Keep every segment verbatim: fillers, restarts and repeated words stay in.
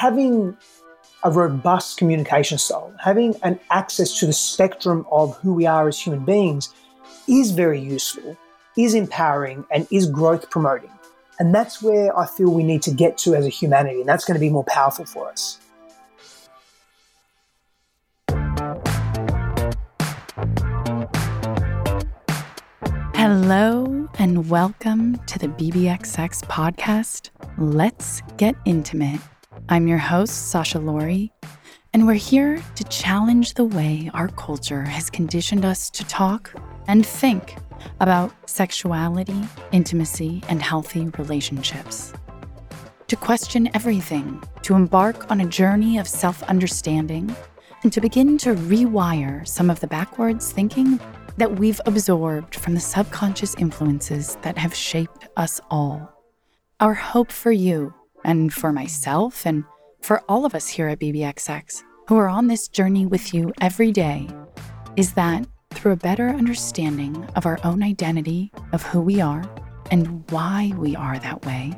having a robust communication style, having an access to the spectrum of who we are as human beings is very useful, is empowering, and is growth promoting. And that's where I feel we need to get to as a humanity, and that's going to be more powerful for us. Hello and welcome to the B B X X podcast, Let's Get Intimate. I'm your host, Sasha Laurie, and we're here to challenge the way our culture has conditioned us to talk and think about sexuality, intimacy, and healthy relationships. To question everything, to embark on a journey of self-understanding, and to begin to rewire some of the backwards thinking that we've absorbed from the subconscious influences that have shaped us all. Our hope for you, and for myself, and for all of us here at B B X X, who are on this journey with you every day, is that through a better understanding of our own identity, of who we are, and why we are that way,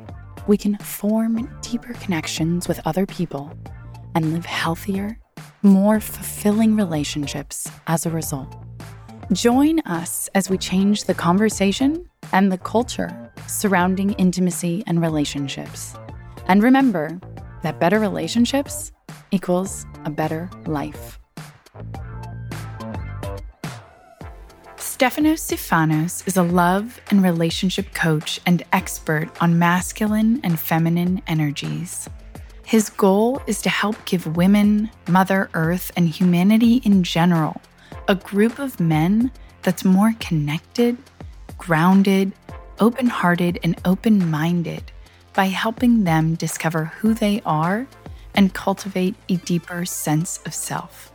we can form deeper connections with other people and live healthier, more fulfilling relationships as a result. Join us as we change the conversation and the culture surrounding intimacy and relationships. And remember that better relationships equals a better life. Stefanos Sifanos is a love and relationship coach and expert on masculine and feminine energies. His goal is to help give women, Mother Earth, and humanity in general a group of men that's more connected, grounded, open-hearted, and open-minded by helping them discover who they are and cultivate a deeper sense of self.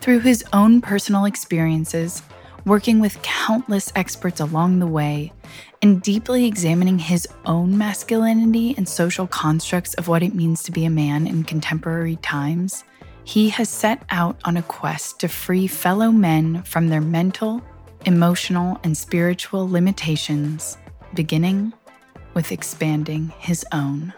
Through his own personal experiences, working with countless experts along the way, and deeply examining his own masculinity and social constructs of what it means to be a man in contemporary times, he has set out on a quest to free fellow men from their mental, emotional, and spiritual limitations, beginning with expanding his own.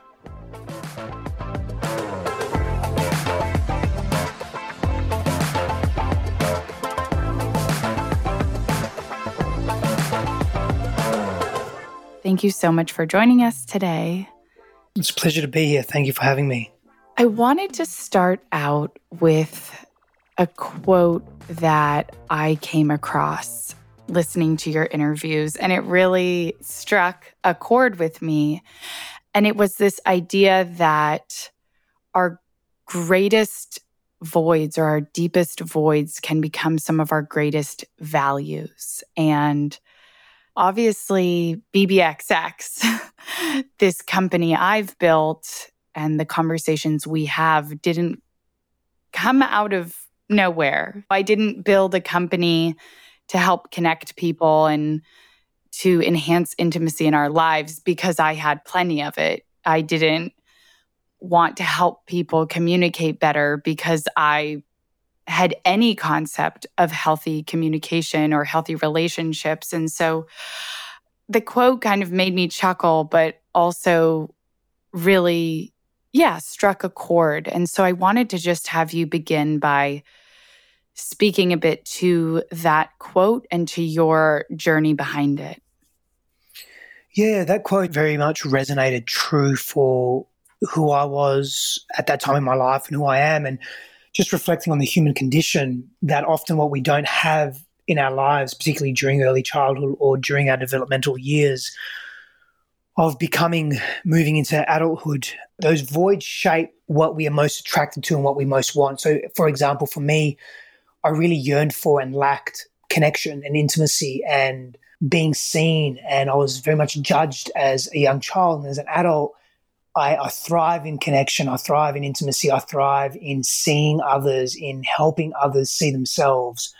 Thank you so much for joining us today. It's a pleasure to be here. Thank you for having me. I wanted to start out with a quote that I came across listening to your interviews, and it really struck a chord with me. And it was this idea that our greatest voids or our deepest voids can become some of our greatest values. And obviously, B B X X, this company I've built, and the conversations we have didn't come out of nowhere. I didn't build a company to help connect people and to enhance intimacy in our lives because I had plenty of it. I didn't want to help people communicate better because I had any concept of healthy communication or healthy relationships. And so the quote kind of made me chuckle, but also really... yeah, struck a chord. And so I wanted to just have you begin by speaking a bit to that quote and to your journey behind it. Yeah, that quote very much resonated true for who I was at that time in my life and who I am, and just reflecting on the human condition that often what we don't have in our lives, particularly during early childhood or during our developmental years, of becoming, moving into adulthood, those voids shape what we are most attracted to and what we most want. So, for example, for me, I really yearned for and lacked connection and intimacy and being seen. And I was very much judged as a young child. And as an adult, I, I thrive in connection. I thrive in intimacy. I thrive in seeing others, in helping others see themselves.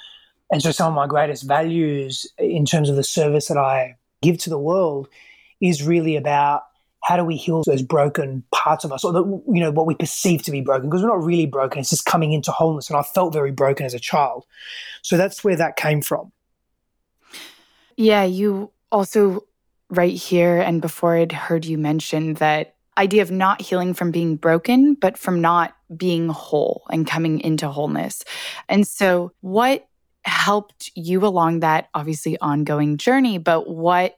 And so some of my greatest values in terms of the service that I give to the world is really about how do we heal those broken parts of us, or the, you know, what we perceive to be broken, because we're not really broken. It's just coming into wholeness. And I felt very broken as a child. So that's where that came from. Yeah, you also right here, and before I'd heard you mention that idea of not healing from being broken, but from not being whole and coming into wholeness. And so what helped you along that obviously ongoing journey, but what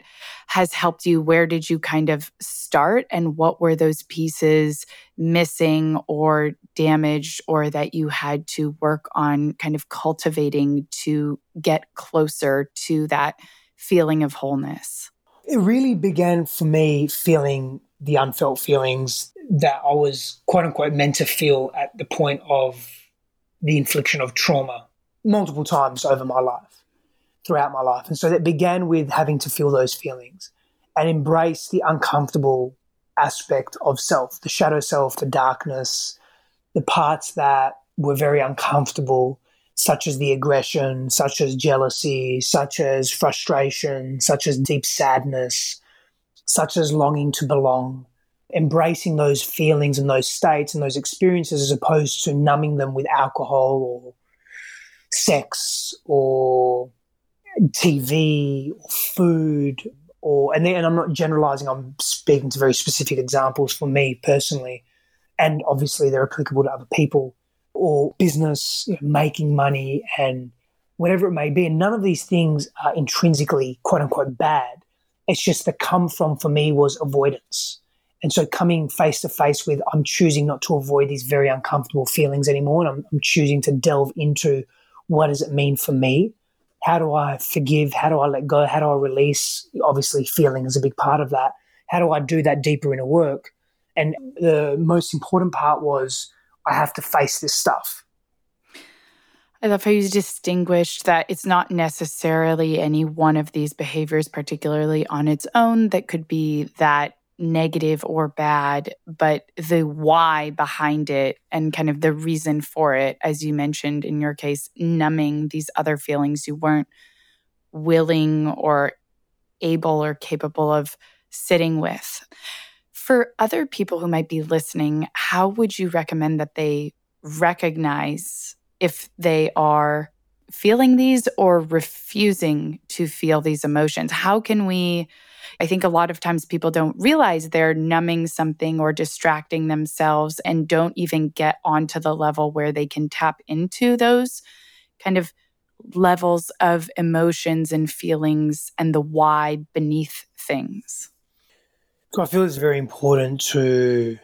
has helped you? Where did you kind of start, and what were those pieces missing or damaged, or that you had to work on kind of cultivating to get closer to that feeling of wholeness? It really began for me feeling the unfelt feelings that I was quote unquote meant to feel at the point of the infliction of trauma multiple times over my life, throughout my life. And so that began with having to feel those feelings and embrace the uncomfortable aspect of self, the shadow self, the darkness, the parts that were very uncomfortable, such as the aggression, such as jealousy, such as frustration, such as deep sadness, such as longing to belong, embracing those feelings and those states and those experiences as opposed to numbing them with alcohol or sex or T V or food or and, then, and I'm not generalizing, I'm speaking to very specific examples for me personally, and obviously they're applicable to other people, or business, you know, making money and whatever it may be. And none of these things are intrinsically quote unquote bad. It's just the come from for me was avoidance. And so coming face to face with, I'm choosing not to avoid these very uncomfortable feelings anymore, and I'm, I'm choosing to delve into what does it mean for me? How do I forgive? How do I let go? How do I release? Obviously, feeling is a big part of that. How do I do that deeper inner work? And the most important part was I have to face this stuff. I love how you distinguished that it's not necessarily any one of these behaviors, particularly on its own, that could be that negative or bad, but the why behind it and kind of the reason for it, as you mentioned in your case, numbing these other feelings you weren't willing or able or capable of sitting with. For other people who might be listening, how would you recommend that they recognize if they are feeling these or refusing to feel these emotions? How can we I think a lot of times people don't realize they're numbing something or distracting themselves and don't even get onto the level where they can tap into those kind of levels of emotions and feelings and the why beneath things. I feel it's very important to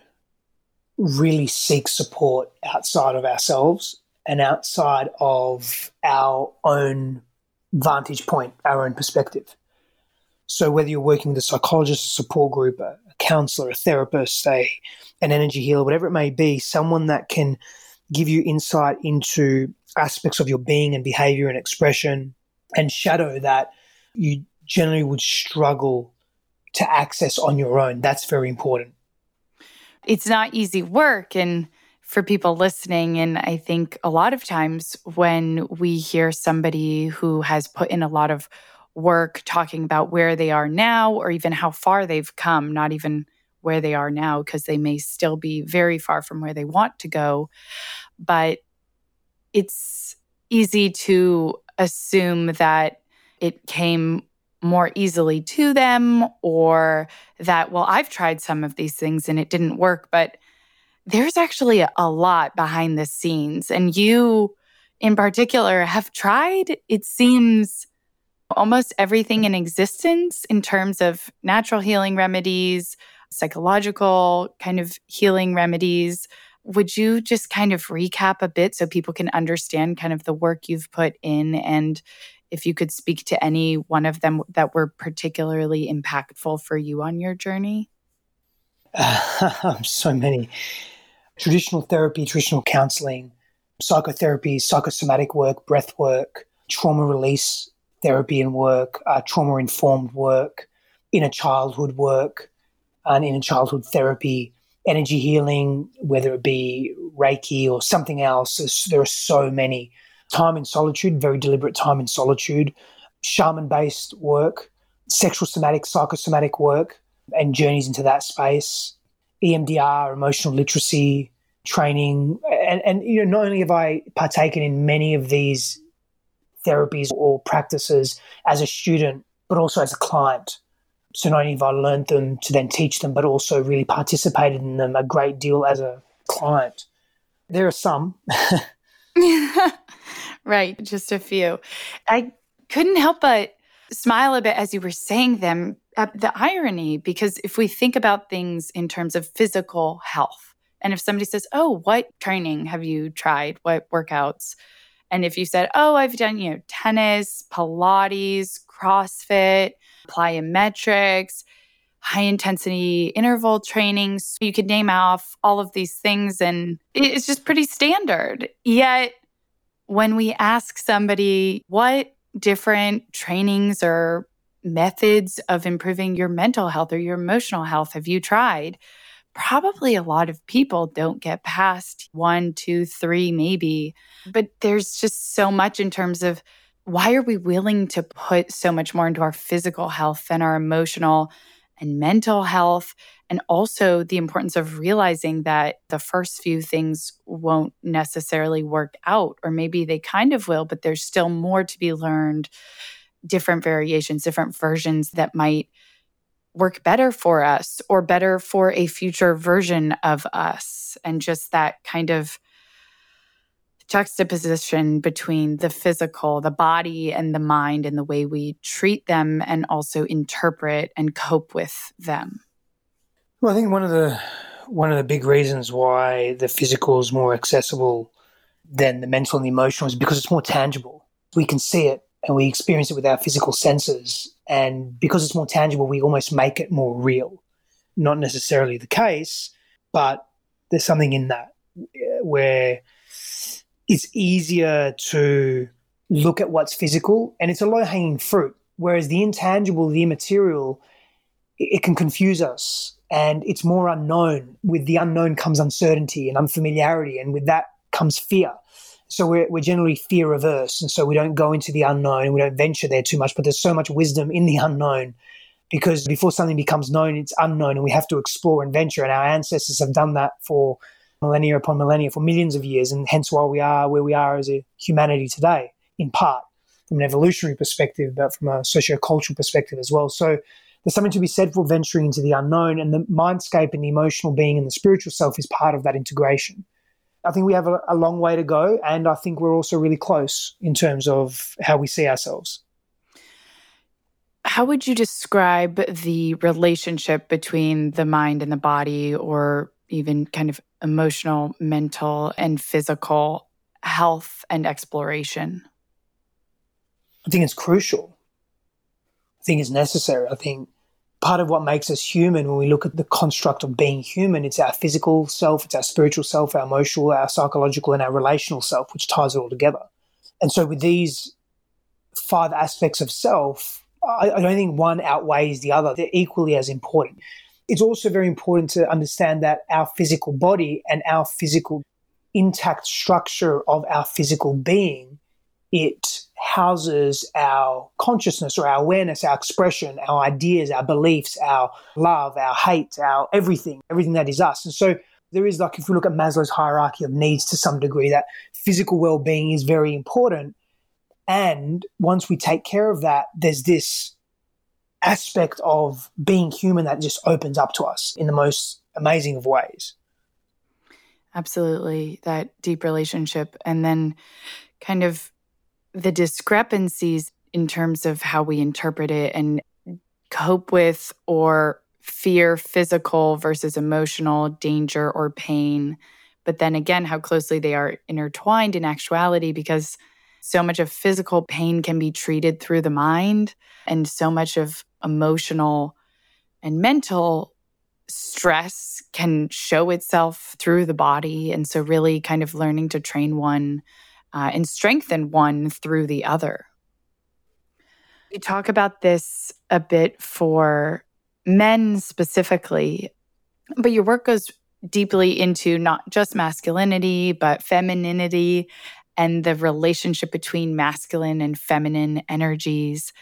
really seek support outside of ourselves and outside of our own vantage point, our own perspective. So whether you're working with a psychologist, a support group, a counselor, a therapist, say, an energy healer, whatever it may be, someone that can give you insight into aspects of your being and behavior and expression and shadow that you generally would struggle to access on your own. That's very important. It's not easy work. And for people listening, and I think a lot of times when we hear somebody who has put in a lot of work talking about where they are now or even how far they've come, not even where they are now, because they may still be very far from where they want to go. But it's easy to assume that it came more easily to them, or that, well, I've tried some of these things and it didn't work, but there's actually a lot behind the scenes. And you in particular have tried, it seems, almost everything in existence in terms of natural healing remedies, psychological kind of healing remedies. Would you just kind of recap a bit so people can understand kind of the work you've put in, and if you could speak to any one of them that were particularly impactful for you on your journey? Uh, so many. Traditional therapy, traditional counseling, psychotherapy, psychosomatic work, breath work, trauma release therapy and work, uh, trauma-informed work, inner childhood work, and inner childhood therapy, energy healing, whether it be Reiki or something else. There's, there are so many. Time in solitude, very deliberate time in solitude, shaman-based work, sexual somatic, psychosomatic work, and journeys into that space, E M D R, emotional literacy training. And, and you know, not only have I partaken in many of these therapies or practices as a student, but also as a client. So not only have I learned them to then teach them, but also really participated in them a great deal as a client. There are some. Right, just a few. I couldn't help but smile a bit as you were saying them at the irony, because if we think about things in terms of physical health, and if somebody says, oh, what training have you tried? What workouts? And if you said, oh, I've done, you know, tennis, Pilates, CrossFit, plyometrics, high intensity interval training, so you could name off all of these things, and it's just pretty standard. Yet when we ask somebody what different trainings or methods of improving your mental health or your emotional health have you tried, probably a lot of people don't get past one, two, three, maybe. But there's just so much in terms of why are we willing to put so much more into our physical health than our emotional and mental health? And also the importance of realizing that the first few things won't necessarily work out, or maybe they kind of will, but there's still more to be learned, different variations, different versions that might work better for us or better for a future version of us. And just that kind of juxtaposition between the physical, the body and the mind, and the way we treat them and also interpret and cope with them. Well, I think one of the one of the big reasons why the physical is more accessible than the mental and the emotional is because it's more tangible. We can see it and we experience it with our physical senses. And because it's more tangible, we almost make it more real. Not necessarily the case, but there's something in that where it's easier to look at what's physical, and it's a low-hanging fruit, whereas the intangible, the immaterial, it can confuse us and it's more unknown. With the unknown comes uncertainty and unfamiliarity, and with that comes fear. So we're, we're generally fear-averse, and so we don't go into the unknown, we don't venture there too much, but there's so much wisdom in the unknown, because before something becomes known, it's unknown, and we have to explore and venture, and our ancestors have done that for millennia upon millennia, for millions of years, and hence why we are where we are as a humanity today, in part from an evolutionary perspective, but from a socio-cultural perspective as well. So there's something to be said for venturing into the unknown, and the mindscape and the emotional being and the spiritual self is part of that integration. I think we have a, a long way to go, and I think we're also really close in terms of how we see ourselves. How would you describe the relationship between the mind and the body, or even kind of emotional, mental, and physical health and exploration? I think it's crucial. I think it's necessary. I think part of what makes us human, when we look at the construct of being human, it's our physical self, it's our spiritual self, our emotional, our psychological, and our relational self, which ties it all together. And so with these five aspects of self, I, I don't think one outweighs the other. They're equally as important. It's also very important to understand that our physical body and our physical intact structure of our physical being, it houses our consciousness or our awareness, our expression, our ideas, our beliefs, our love, our hate, our everything, everything that is us. And so there is, like, if we look at Maslow's hierarchy of needs to some degree, that physical well-being is very important. And once we take care of that, there's this aspect of being human that just opens up to us in the most amazing of ways. Absolutely, that deep relationship. And then kind of the discrepancies in terms of how we interpret it and cope with or fear physical versus emotional danger or pain. But then again, how closely they are intertwined in actuality, because so much of physical pain can be treated through the mind, and so much of emotional and mental stress can show itself through the body. And so really kind of learning to train one uh, and strengthen one through the other. We talk about this a bit for men specifically, but your work goes deeply into not just masculinity, but femininity and the relationship between masculine and feminine energies.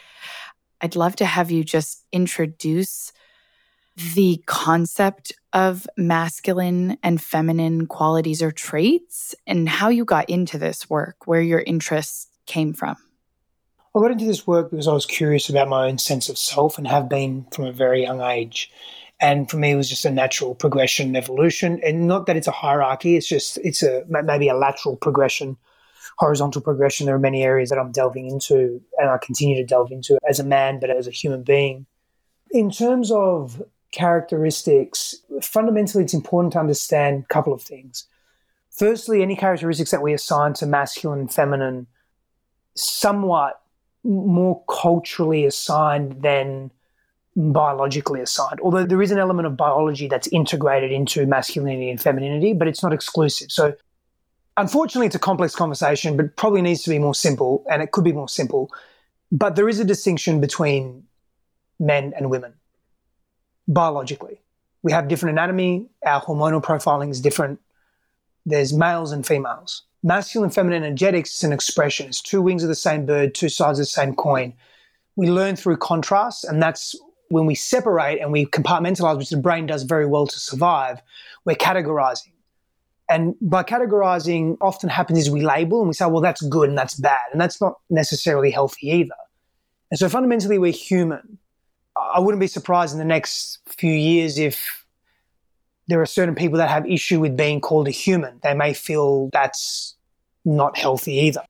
I'd love to have you just introduce the concept of masculine and feminine qualities or traits, and how you got into this work, where your interest came from. I got into this work because I was curious about my own sense of self and have been from a very young age. And for me, it was just a natural progression and evolution. And not that it's a hierarchy, it's just, it's a maybe a lateral progression, horizontal progression. There are many areas that I'm delving into and I continue to delve into as a man, but as a human being. In terms of characteristics, fundamentally, it's important to understand a couple of things. Firstly, any characteristics that we assign to masculine and feminine, somewhat more culturally assigned than biologically assigned, although there is an element of biology that's integrated into masculinity and femininity, but it's not exclusive. So unfortunately, it's a complex conversation, but probably needs to be more simple, and it could be more simple. But there is a distinction between men and women biologically. We have different anatomy. Our hormonal profiling is different. There's males and females. Masculine and feminine energetics is an expression. It's two wings of the same bird, two sides of the same coin. We learn through contrast, and that's when we separate and we compartmentalize, which the brain does very well to survive, we're categorizing. And by categorizing, often happens is we label and we say, well, that's good and that's bad, and that's not necessarily healthy either. And so fundamentally, we're human. I wouldn't be surprised in the next few years if there are certain people that have issue with being called a human. They may feel that's not healthy either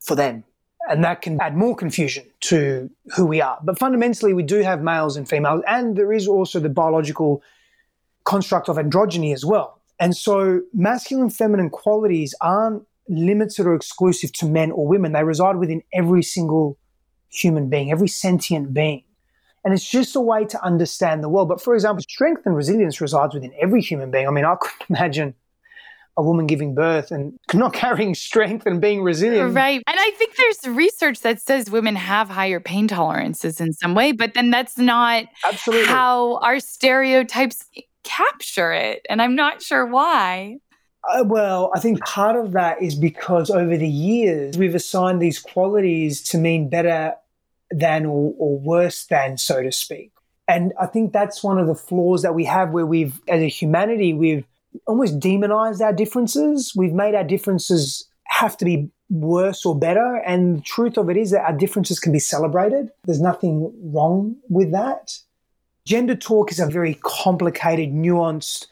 for them. And that can add more confusion to who we are. But fundamentally, we do have males and females, and there is also the biological construct of androgyny as well. And so masculine and feminine qualities aren't limited or exclusive to men or women. They reside within every single human being, every sentient being. And it's just a way to understand the world. But for example, strength and resilience resides within every human being. I mean, I couldn't imagine a woman giving birth and not carrying strength and being resilient. Right. And I think there's research that says women have higher pain tolerances in some way, but then that's not Absolutely. How our stereotypes capture it. And I'm not sure why. Uh, well, I think part of that is because over the years, we've assigned these qualities to mean better than or, or worse than, so to speak. And I think that's one of the flaws that we have, where we've, as a humanity, we've almost demonized our differences. We've made our differences have to be worse or better. And the truth of it is that our differences can be celebrated. There's nothing wrong with that. Gender talk is a very complicated, nuanced,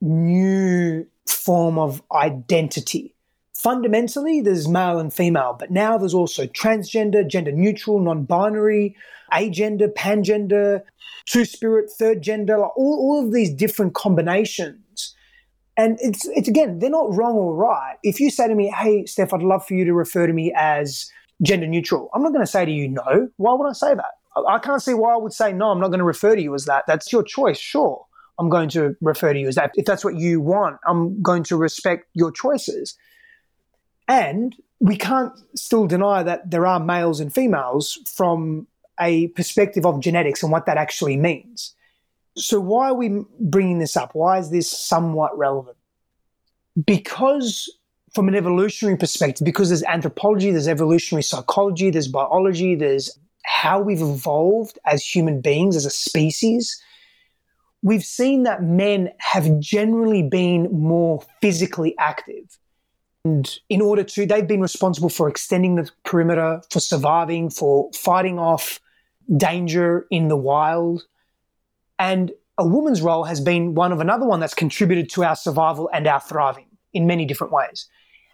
new form of identity. Fundamentally, there's male and female, but now there's also transgender, gender neutral, non-binary, agender, pangender, two-spirit, third gender, all, all of these different combinations. And it's, it's again, they're not wrong or right. If you say to me, hey, Steph, I'd love for you to refer to me as gender neutral, I'm not going to say to you, no. Why would I say that? I can't see why I would say, no, I'm not going to refer to you as that. That's your choice. Sure, I'm going to refer to you as that. If that's what you want, I'm going to respect your choices. And we can't still deny that there are males and females from a perspective of genetics and what that actually means. So why are we bringing this up? Why is this somewhat relevant? Because from an evolutionary perspective, because there's anthropology, there's evolutionary psychology, there's biology, there's how we've evolved as human beings, as a species, we've seen that men have generally been more physically active. And in order to, they've been responsible for extending the perimeter, for surviving, for fighting off danger in the wild. And a woman's role has been one of another one that's contributed to our survival and our thriving in many different ways.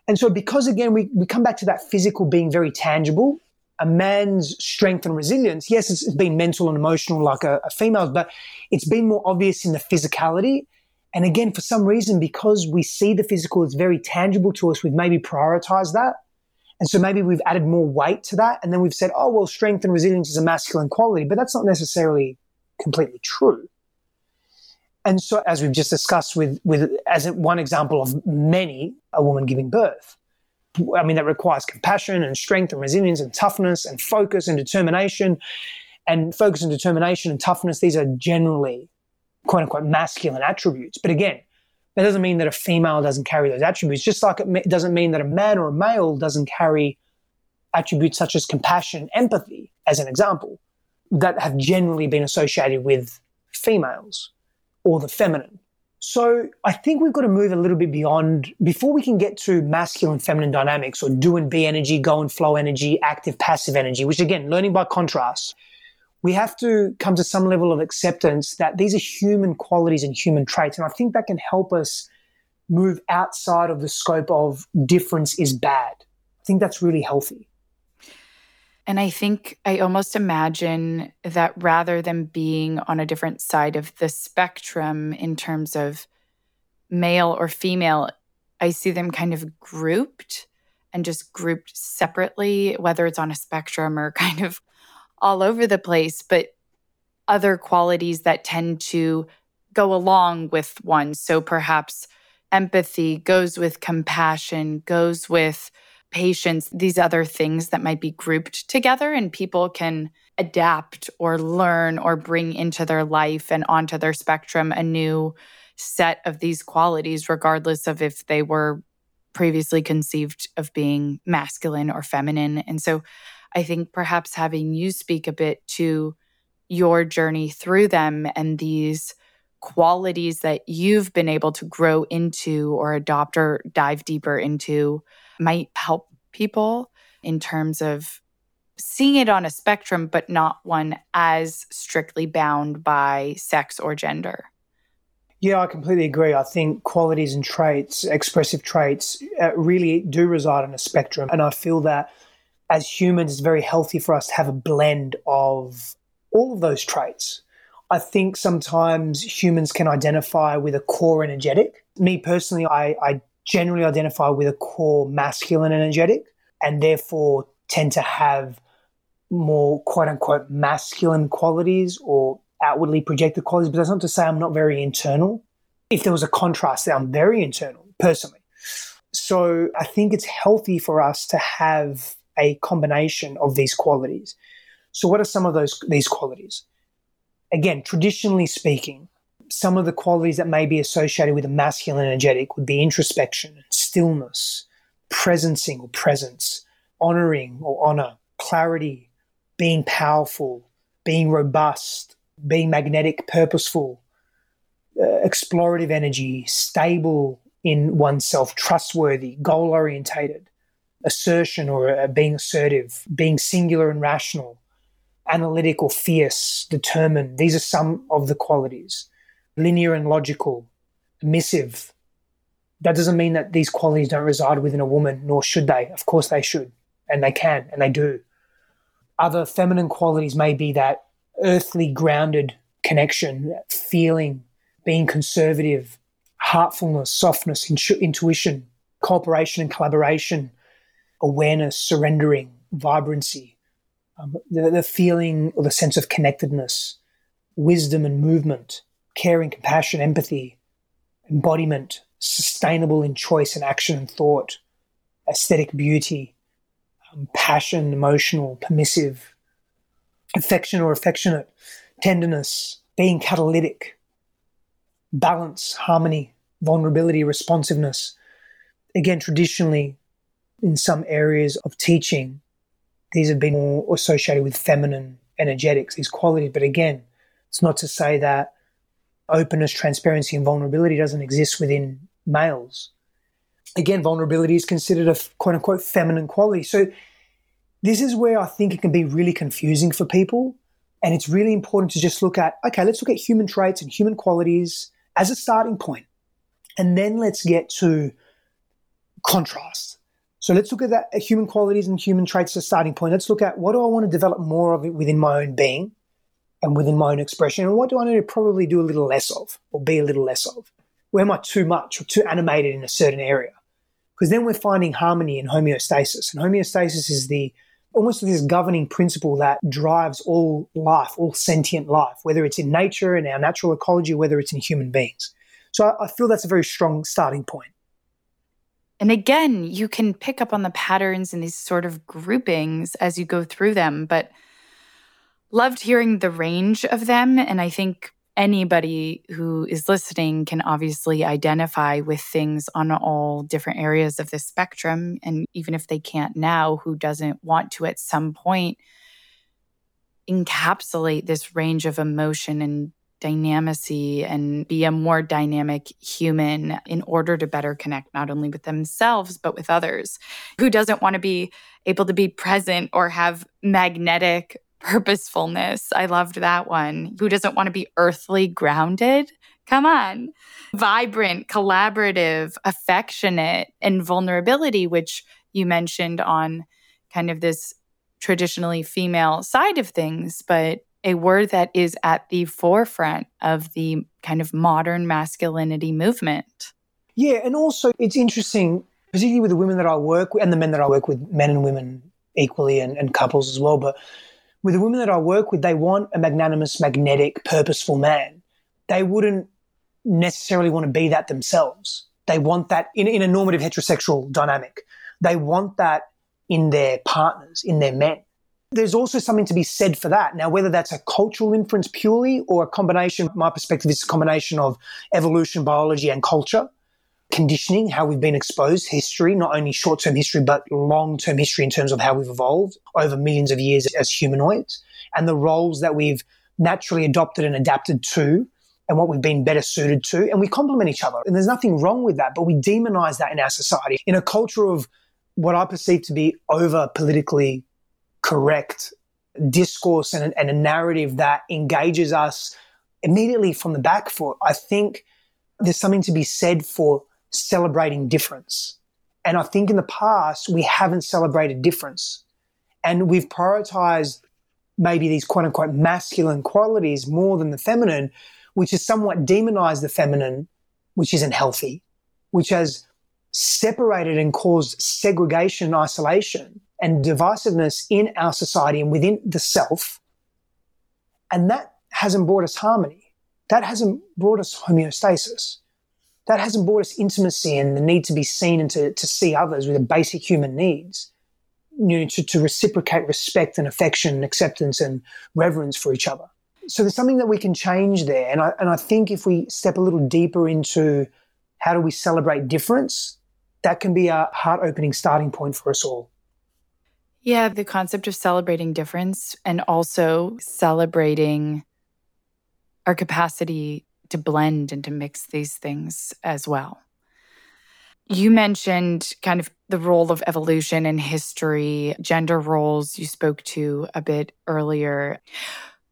And so because, again, we, we come back to that physical being very tangible, a man's strength and resilience, yes, it's, it's been mental and emotional like a, a female's, but it's been more obvious in the physicality. And again, for some reason, because we see the physical as very tangible to us, we've maybe prioritized that. And so maybe we've added more weight to that. And then we've said, oh, well, strength and resilience is a masculine quality, but that's not necessarily completely true. And so, as we've just discussed with, with as one example of many, a woman giving birth, I mean, that requires compassion and strength and resilience and toughness and focus and determination. And focus and determination and toughness, these are generally, quote unquote, masculine attributes. But again, that doesn't mean that a female doesn't carry those attributes, just like it doesn't mean that a man or a male doesn't carry attributes such as compassion, empathy, as an example, that have generally been associated with females or the feminine. So I think we've got to move a little bit beyond, before we can get to masculine, feminine dynamics, or do and be energy, go and flow energy, active, passive energy, which again, learning by contrast, we have to come to some level of acceptance that these are human qualities and human traits. And I think that can help us move outside of the scope of difference is bad. I think that's really healthy. And I think I almost imagine that rather than being on a different side of the spectrum in terms of male or female, I see them kind of grouped and just grouped separately, whether it's on a spectrum or kind of all over the place, but other qualities that tend to go along with one. So perhaps empathy goes with compassion, goes with patience, these other things that might be grouped together and people can adapt or learn or bring into their life and onto their spectrum a new set of these qualities, regardless of if they were previously conceived of being masculine or feminine. And so I think perhaps having you speak a bit to your journey through them and these qualities that you've been able to grow into or adopt or dive deeper into might help people in terms of seeing it on a spectrum, but not one as strictly bound by sex or gender. Yeah, I completely agree. I think qualities and traits, expressive traits, uh, really do reside on a spectrum. And I feel that as humans, it's very healthy for us to have a blend of all of those traits. I think sometimes humans can identify with a core energetic. Me personally, I, I generally identify with a core masculine energetic and therefore tend to have more quote-unquote masculine qualities or outwardly projected qualities. But that's not to say I'm not very internal. If there was a contrast there, I'm very internal personally. So I think it's healthy for us to have a combination of these qualities. So what are some of those these qualities? Again, traditionally speaking, some of the qualities that may be associated with a masculine energetic would be introspection, stillness, presencing or presence, honoring or honor, clarity, being powerful, being robust, being magnetic, purposeful, uh, explorative energy, stable in oneself, trustworthy, goal-orientated, assertion or uh, being assertive, being singular and rational, analytical, fierce, determined. These are some of the qualities. Linear and logical, submissive. That doesn't mean that these qualities don't reside within a woman, nor should they. Of course they should, and they can, and they do. Other feminine qualities may be that earthly grounded connection, that feeling, being conservative, heartfulness, softness, intu- intuition, cooperation and collaboration, awareness, surrendering, vibrancy, Um, the, the feeling or the sense of connectedness, wisdom and movement, care and compassion, empathy, embodiment, sustainable in choice and action and thought, aesthetic beauty, um, passion, emotional, permissive, affection or affectionate, tenderness, being catalytic, balance, harmony, vulnerability, responsiveness. Again, traditionally, in some areas of teaching, these have been more associated with feminine energetics, these qualities. But again, it's not to say that openness, transparency, and vulnerability doesn't exist within males. Again, vulnerability is considered a quote-unquote feminine quality. So this is where I think it can be really confusing for people. And it's really important to just look at, okay, let's look at human traits and human qualities as a starting point. And then let's get to contrast. So let's look at that at human qualities and human traits as a starting point. Let's look at what do I want to develop more of it within my own being and within my own expression, and what do I need to probably do a little less of or be a little less of? Where am I too much or too animated in a certain area? Because then we're finding harmony and homeostasis. And homeostasis is the almost this governing principle that drives all life, all sentient life, whether it's in nature, in our natural ecology, whether it's in human beings. So I, I feel that's a very strong starting point. And again, you can pick up on the patterns and these sort of groupings as you go through them, but loved hearing the range of them. And I think anybody who is listening can obviously identify with things on all different areas of the spectrum. And even if they can't now, who doesn't want to at some point encapsulate this range of emotion and dynamicy and be a more dynamic human in order to better connect not only with themselves, but with others. Who doesn't want to be able to be present or have magnetic purposefulness? I loved that one. Who doesn't want to be earthly grounded? Come on. Vibrant, collaborative, affectionate, and vulnerability, which you mentioned on kind of this traditionally female side of things, but a word that is at the forefront of the kind of modern masculinity movement. Yeah, and also it's interesting, particularly with the women that I work with and the men that I work with, men and women equally and, and couples as well, but with the women that I work with, they want a magnanimous, magnetic, purposeful man. They wouldn't necessarily want to be that themselves. They want that in, in a normative heterosexual dynamic. They want that in their partners, in their men. There's also something to be said for that. Now, whether that's a cultural inference purely or a combination, my perspective is a combination of evolution, biology, and culture, conditioning, how we've been exposed, history, not only short-term history, but long-term history in terms of how we've evolved over millions of years as humanoids, and the roles that we've naturally adopted and adapted to and what we've been better suited to. And we complement each other. And there's nothing wrong with that, but we demonize that in our society. In a culture of what I perceive to be over-politically correct discourse and, and a narrative that engages us immediately from the back foot, I think there's something to be said for celebrating difference. And I think in the past, we haven't celebrated difference. And we've prioritized maybe these quote-unquote masculine qualities more than the feminine, which has somewhat demonized the feminine, which isn't healthy, which has separated and caused segregation and isolation and divisiveness in our society and within the self. And that hasn't brought us harmony. That hasn't brought us homeostasis. That hasn't brought us intimacy and the need to be seen and to, to see others with the basic human needs, you know, to, to reciprocate respect and affection and acceptance and reverence for each other. So there's something that we can change there. And I, and I think if we step a little deeper into how do we celebrate difference, that can be a heart-opening starting point for us all. Yeah, the concept of celebrating difference and also celebrating our capacity to blend and to mix these things as well. You mentioned kind of the role of evolution and history, gender roles you spoke to a bit earlier.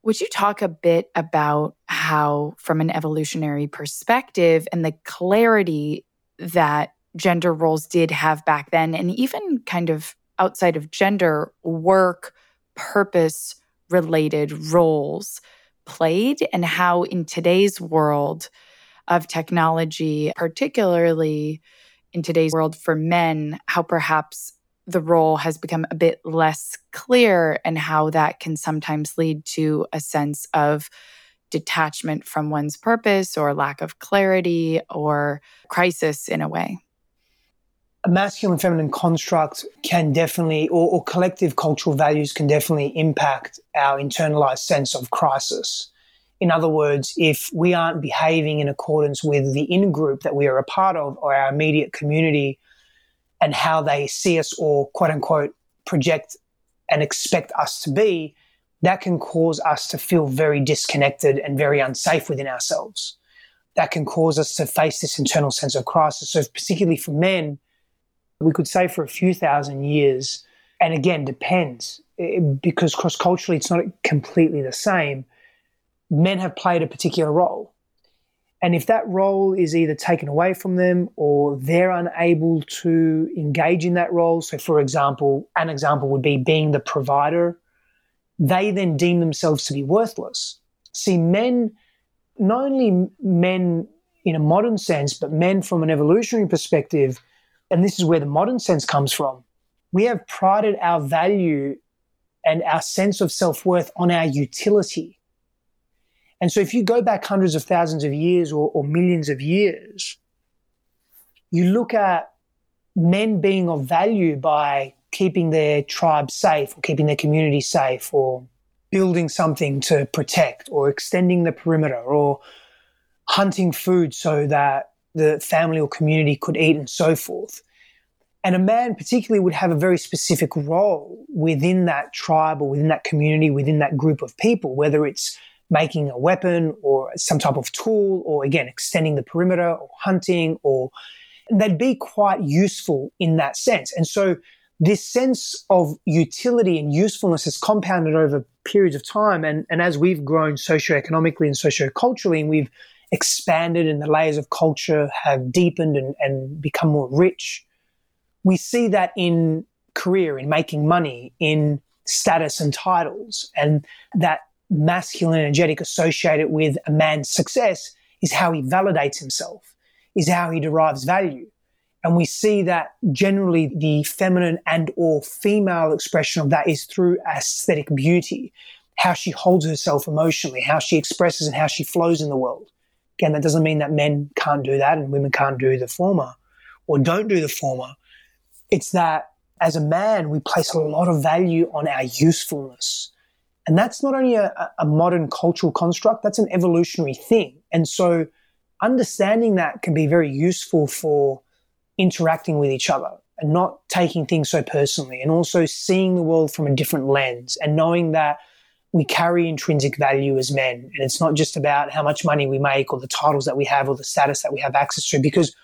Would you talk a bit about how, from an evolutionary perspective, and the clarity that gender roles did have back then, and even kind of outside of gender, work, purpose-related roles played, and how in today's world of technology, particularly in today's world for men, how perhaps the role has become a bit less clear and how that can sometimes lead to a sense of detachment from one's purpose or lack of clarity or crisis in a way? A masculine and feminine construct can definitely, or, or collective cultural values can definitely impact our internalized sense of crisis. In other words, if we aren't behaving in accordance with the in-group that we are a part of or our immediate community and how they see us or quote-unquote project and expect us to be, that can cause us to feel very disconnected and very unsafe within ourselves. That can cause us to face this internal sense of crisis. So particularly for men, we could say for a few thousand years, and again, depends, it, because cross-culturally it's not completely the same, men have played a particular role. And if that role is either taken away from them or they're unable to engage in that role, so for example, an example would be being the provider, they then deem themselves to be worthless. See, men, not only men in a modern sense, but men from an evolutionary perspective, and this is where the modern sense comes from, we have prided our value and our sense of self-worth on our utility. And so if you go back hundreds of thousands of years or, or millions of years, you look at men being of value by keeping their tribe safe or keeping their community safe or building something to protect or extending the perimeter or hunting food so that the family or community could eat and so forth. And a man particularly would have a very specific role within that tribe or within that community, within that group of people, whether it's making a weapon or some type of tool, or again, extending the perimeter or hunting, or they'd be quite useful in that sense. And so this sense of utility and usefulness has compounded over periods of time. And, and as we've grown socioeconomically and socioculturally, and we've expanded and the layers of culture have deepened and, and become more rich, we see that in career, in making money, in status and titles, and that masculine energetic associated with a man's success is how he validates himself, is how he derives value. And we see that generally the feminine and or female expression of that is through aesthetic beauty, how she holds herself emotionally, how she expresses and how she flows in the world. Again, that doesn't mean that men can't do that and women can't do the former or don't do the former. It's that as a man, we place a lot of value on our usefulness. And that's not only a, a modern cultural construct, that's an evolutionary thing. And so understanding that can be very useful for interacting with each other and not taking things so personally, and also seeing the world from a different lens and knowing that we carry intrinsic value as men. And it's not just about how much money we make or the titles that we have or the status that we have access to, because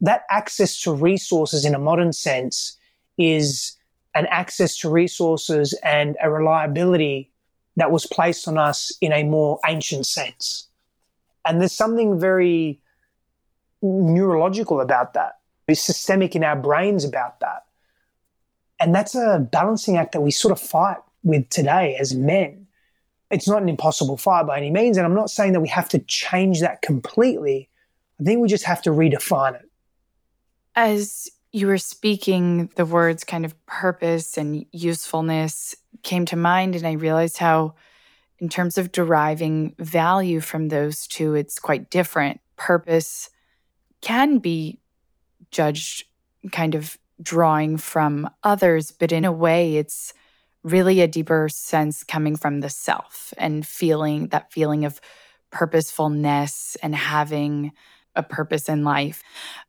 that access to resources in a modern sense is an access to resources and a reliability that was placed on us in a more ancient sense. And there's something very neurological about that. It's systemic in our brains about that. And that's a balancing act that we sort of fight with today as men. It's not an impossible fight by any means, and I'm not saying that we have to change that completely. I think we just have to redefine it. As you were speaking, the words kind of purpose and usefulness came to mind, and I realized how, in terms of deriving value from those two, it's quite different. Purpose can be judged kind of drawing from others, but in a way, it's really a deeper sense coming from the self and feeling that feeling of purposefulness and having a purpose in life,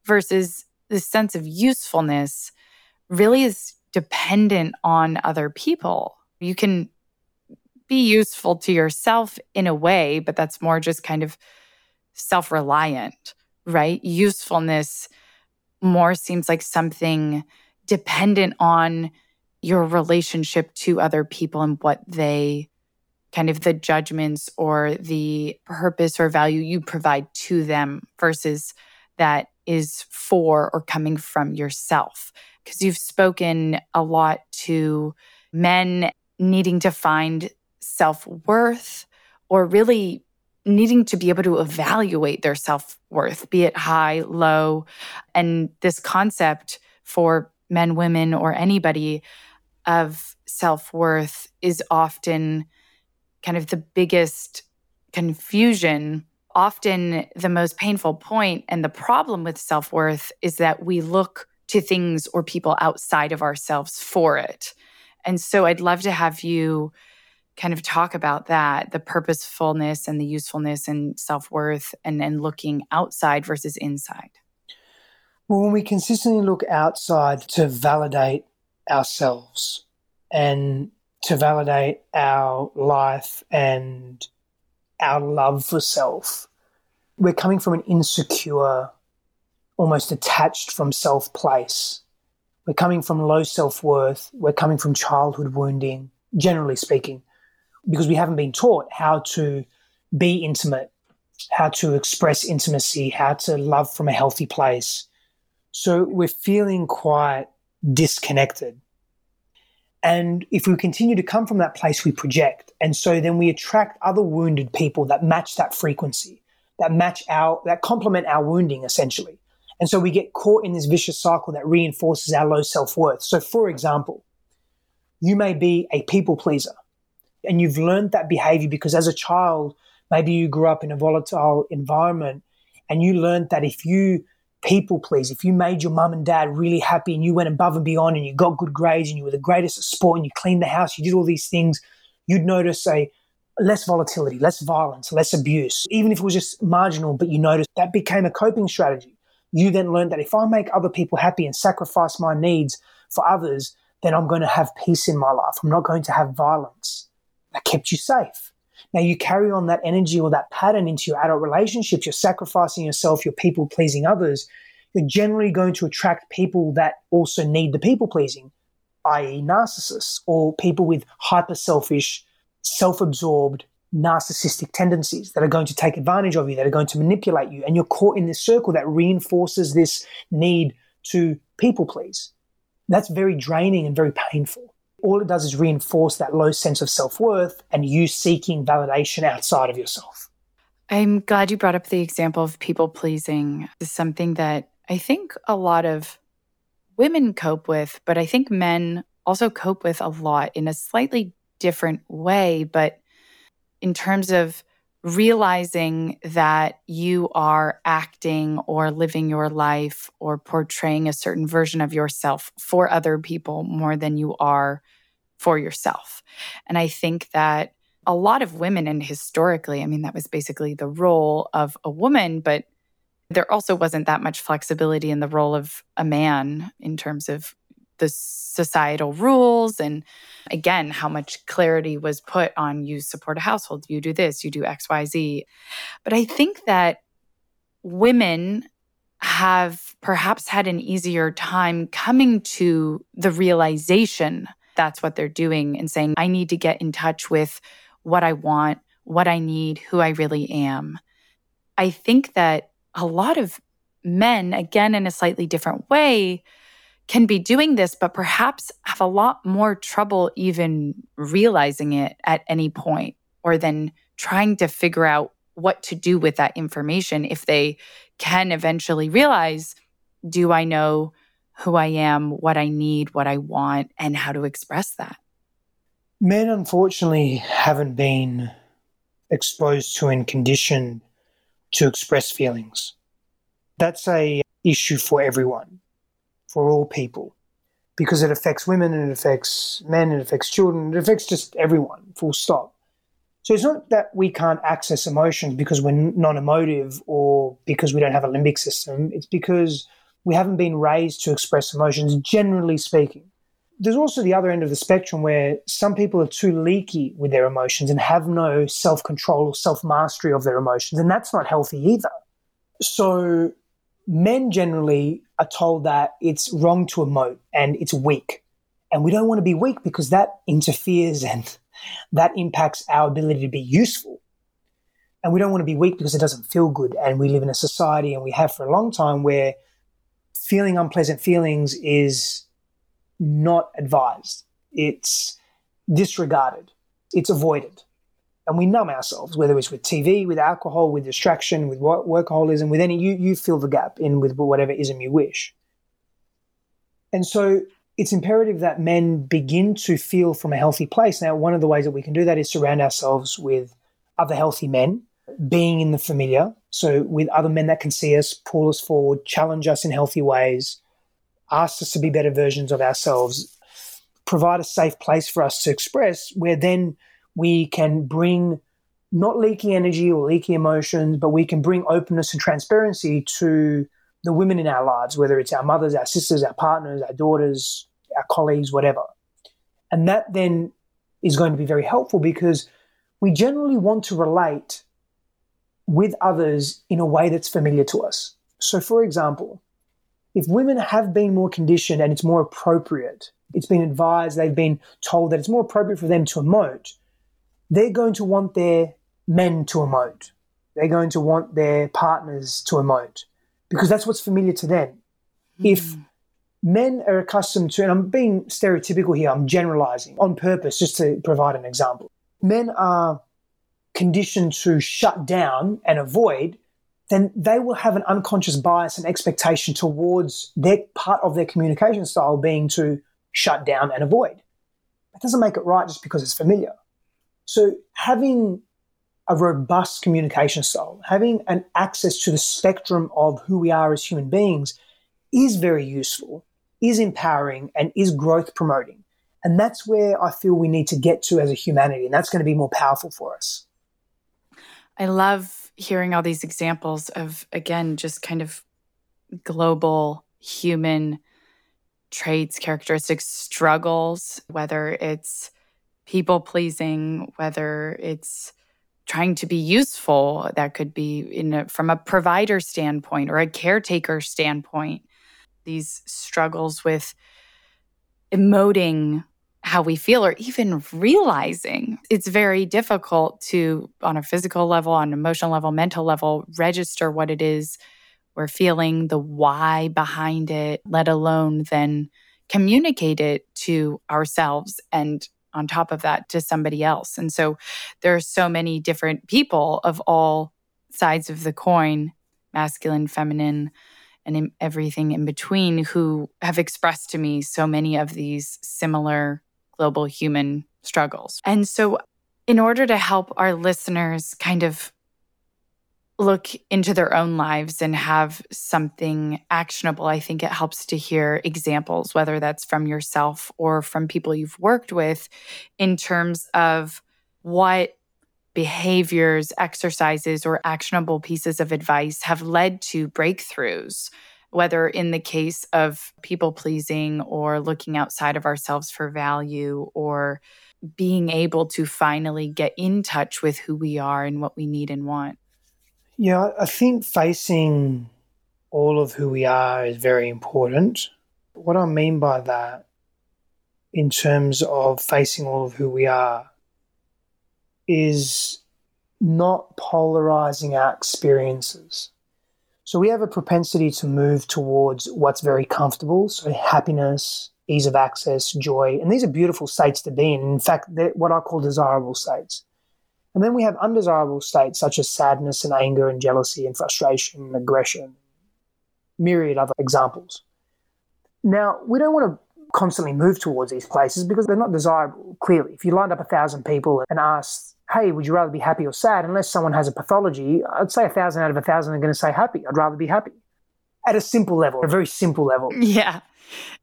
versus the sense of usefulness really is dependent on other people. You can be useful to yourself in a way, but that's more just kind of self-reliant, right? Usefulness more seems like something dependent on your relationship to other people and what they kind of the judgments or the purpose or value you provide to them, versus that is for or coming from yourself. Because you've spoken a lot to men needing to find self-worth, or really needing to be able to evaluate their self-worth, be it high, low. And this concept for men, women, or anybody of self-worth is often kind of the biggest confusion. Often the most painful point and the problem with self-worth is that we look to things or people outside of ourselves for it. And so I'd love to have you kind of talk about that, the purposefulness and the usefulness and self-worth, and then looking outside versus inside. Well, when we consistently look outside to validate ourselves and to validate our life and our love for self, we're coming from an insecure, almost detached from self place. We're coming from low self-worth. We're coming from childhood wounding, generally speaking, because we haven't been taught how to be intimate, how to express intimacy, how to love from a healthy place. So we're feeling quite disconnected. And if we continue to come from that place, we project. And so then we attract other wounded people that match that frequency, that match our, that complement our wounding, essentially. And so we get caught in this vicious cycle that reinforces our low self-worth. So for example, you may be a people pleaser, and you've learned that behavior because as a child, maybe you grew up in a volatile environment, and you learned that if you people please, if you made your mum and dad really happy and you went above and beyond and you got good grades and you were the greatest at sport and you cleaned the house, you did all these things, you'd notice a less volatility, less violence, less abuse, even if it was just marginal, but you noticed that became a coping strategy. You then learned that if I make other people happy and sacrifice my needs for others, then I'm going to have peace in my life. I'm not going to have violence. That kept you safe. Now you carry on that energy or that pattern into your adult relationships. You're sacrificing yourself, you're people pleasing others. You're generally going to attract people that also need the people pleasing, that is, narcissists or people with hyper selfish, self-absorbed, narcissistic tendencies that are going to take advantage of you, that are going to manipulate you. And you're caught in this circle that reinforces this need to people please. That's very draining and very painful. All it does is reinforce that low sense of self-worth and you seeking validation outside of yourself. I'm glad you brought up the example of people pleasing. It's something that I think a lot of women cope with, but I think men also cope with a lot in a slightly different way. But in terms of realizing that you are acting or living your life or portraying a certain version of yourself for other people more than you are for yourself. And I think that a lot of women, and historically, I mean, that was basically the role of a woman, but there also wasn't that much flexibility in the role of a man in terms of the societal rules and, again, how much clarity was put on you support a household, you do this, you do X, Y, Z. But I think that women have perhaps had an easier time coming to the realization that's what they're doing and saying, I need to get in touch with what I want, what I need, who I really am. I think that a lot of men, again, in a slightly different way, can be doing this, but perhaps have a lot more trouble even realizing it at any point, or then trying to figure out what to do with that information if they can eventually realize, do I know who I am, what I need, what I want, and how to express that? Men, unfortunately, haven't been exposed to and conditioned to express feelings. That's an issue for everyone. For all people, because it affects women and it affects men, it affects children, it affects just everyone, full stop. So it's not that we can't access emotions because we're non-emotive or because we don't have a limbic system. It's because we haven't been raised to express emotions, generally speaking. There's also the other end of the spectrum where some people are too leaky with their emotions and have no self-control or self-mastery of their emotions, and that's not healthy either. So men generally are told that it's wrong to emote and it's weak. And we don't want to be weak because that interferes and that impacts our ability to be useful. And we don't want to be weak because it doesn't feel good. And we live in a society, and we have for a long time, where feeling unpleasant feelings is not advised. It's disregarded. It's avoided. And we numb ourselves, whether it's with T V, with alcohol, with distraction, with workaholism, with any, you you fill the gap in with whatever ism you wish. And so it's imperative that men begin to feel from a healthy place. Now, one of the ways that we can do that is surround ourselves with other healthy men, being in the familiar, so with other men that can see us, pull us forward, challenge us in healthy ways, ask us to be better versions of ourselves, provide a safe place for us to express, where then we can bring not leaky energy or leaky emotions, but we can bring openness and transparency to the women in our lives, whether it's our mothers, our sisters, our partners, our daughters, our colleagues, whatever. And that then is going to be very helpful, because we generally want to relate with others in a way that's familiar to us. So, for example, if women have been more conditioned and it's more appropriate, it's been advised, they've been told that it's more appropriate for them to emote, they're going to want their men to emote. They're going to want their partners to emote, because that's what's familiar to them. Mm. If men are accustomed to, and I'm being stereotypical here, I'm generalizing on purpose just to provide an example. Men are conditioned to shut down and avoid, then they will have an unconscious bias and expectation towards their part of their communication style being to shut down and avoid. That doesn't make it right just because it's familiar. So having a robust communication style, having an access to the spectrum of who we are as human beings is very useful, is empowering, and is growth promoting. And that's where I feel we need to get to as a humanity, and that's going to be more powerful for us. I love hearing all these examples of, again, just kind of global human traits, characteristics, struggles, whether it's people pleasing, whether it's trying to be useful. That could be in a, from a provider standpoint or a caretaker standpoint. These struggles with emoting how we feel or even realizing. It's very difficult to, on a physical level, on an emotional level, mental level, register what it is we're feeling, the why behind it, let alone then communicate it to ourselves and on top of that to somebody else. And so there are so many different people of all sides of the coin, masculine, feminine, and in everything in between, who have expressed to me so many of these similar global human struggles. And so in order to help our listeners kind of look into their own lives and have something actionable, I think it helps to hear examples, whether that's from yourself or from people you've worked with, in terms of what behaviors, exercises, or actionable pieces of advice have led to breakthroughs, whether in the case of people-pleasing or looking outside of ourselves for value or being able to finally get in touch with who we are and what we need and want. Yeah, I think facing all of who we are is very important. What I mean by that, in terms of facing all of who we are, is not polarizing our experiences. So we have a propensity to move towards what's very comfortable, so happiness, ease of access, joy, and these are beautiful states to be in. In fact, they're what I call desirable states. And then we have undesirable states such as sadness and anger and jealousy and frustration and aggression, myriad other examples. Now, we don't want to constantly move towards these places because they're not desirable, clearly. If you lined up a thousand people and asked, hey, would you rather be happy or sad? Unless someone has a pathology, I'd say a thousand out of a thousand are going to say happy. I'd rather be happy. At a simple level, a very simple level. Yeah.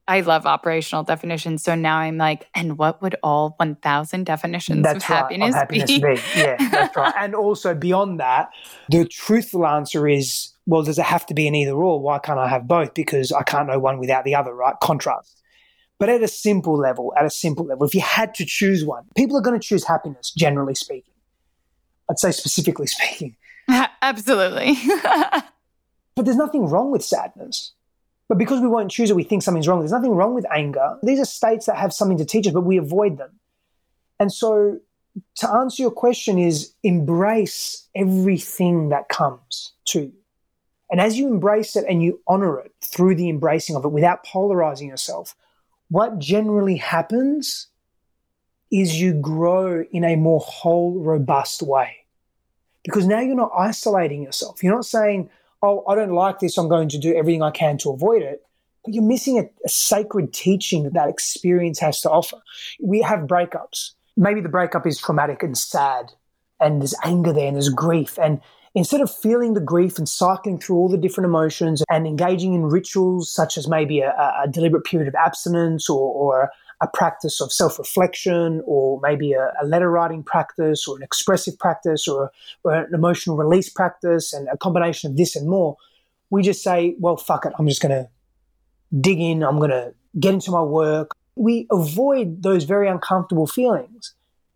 I love operational definitions. So now I'm like, and what would all one thousand definitions that's of, right, happiness of happiness be? be? Yeah, that's right. And also beyond that, the truthful answer is, well, does it have to be an either or? Why can't I have both? Because I can't know one without the other, right? Contrast. But at a simple level, at a simple level, if you had to choose one, people are going to choose happiness, generally speaking. I'd say specifically speaking. Absolutely. But there's nothing wrong with sadness. But because we won't choose it, we think something's wrong. There's nothing wrong with anger. These are states that have something to teach us, but we avoid them. And so to answer your question is embrace everything that comes to you. And as you embrace it and you honor it through the embracing of it without polarizing yourself, what generally happens is you grow in a more whole, robust way. Because now you're not isolating yourself. You're not saying, oh, I don't like this, I'm going to do everything I can to avoid it. But you're missing a, a sacred teaching that that experience has to offer. We have breakups. Maybe the breakup is traumatic and sad, and there's anger there and there's grief. And instead of feeling the grief and cycling through all the different emotions and engaging in rituals such as maybe a, a deliberate period of abstinence or, or a practice of self-reflection or maybe a, a letter-writing practice or an expressive practice or, or an emotional release practice and a combination of this and more, we just say, well, fuck it, I'm just going to dig in, I'm going to get into my work. We avoid those very uncomfortable feelings.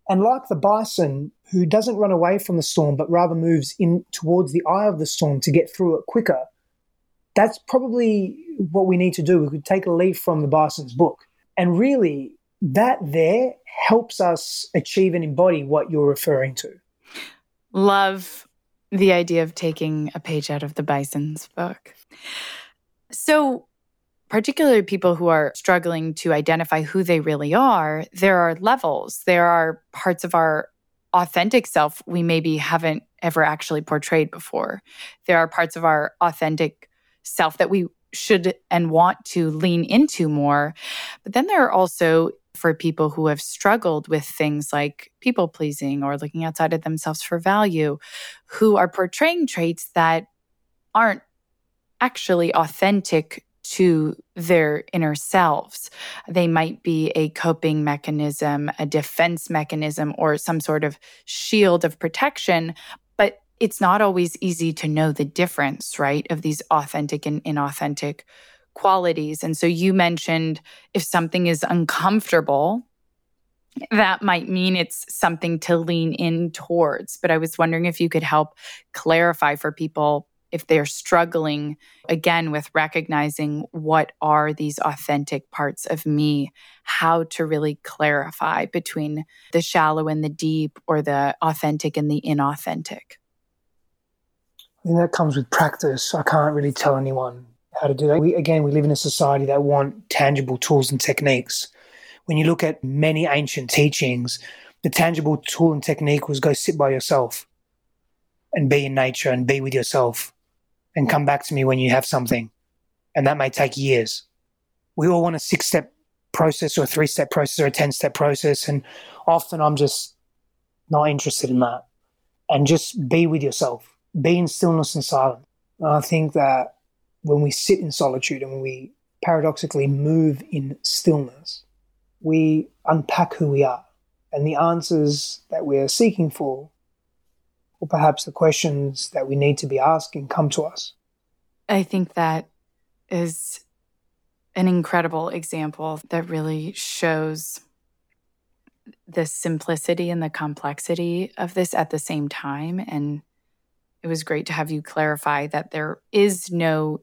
And like the bison who doesn't run away from the storm but rather moves in towards the eye of the storm to get through it quicker, that's probably what we need to do. We could take a leaf from the bison's book. And really, that there helps us achieve and embody what you're referring to. Love the idea of taking a page out of the bison's book. So particularly people who are struggling to identify who they really are, there are levels. There are parts of our authentic self we maybe haven't ever actually portrayed before. There are parts of our authentic self that we should and want to lean into more. But then there are also, for people who have struggled with things like people-pleasing or looking outside of themselves for value, who are portraying traits that aren't actually authentic to their inner selves. They might be a coping mechanism, a defense mechanism, or some sort of shield of protection, but it's not always easy to know the difference, right, of these authentic and inauthentic qualities. And so you mentioned if something is uncomfortable, that might mean it's something to lean in towards. But I was wondering if you could help clarify for people if they're struggling, again, with recognizing what are these authentic parts of me, how to really clarify between the shallow and the deep, or the authentic and the inauthentic. And that comes with practice. I can't really tell anyone how to do that. We, again, we live in a society that want tangible tools and techniques. When you look at many ancient teachings, the tangible tool and technique was go sit by yourself and be in nature and be with yourself and come back to me when you have something. And that may take years. We all want a six-step process or a three-step process or a ten-step process, and often I'm just not interested in that. And just be with yourself. Be in stillness and silence. And I think that when we sit in solitude and when we paradoxically move in stillness, we unpack who we are and the answers that we're seeking for, or perhaps the questions that we need to be asking, come to us. I think that is an incredible example that really shows the simplicity and the complexity of this at the same time. And it was great to have you clarify that there is no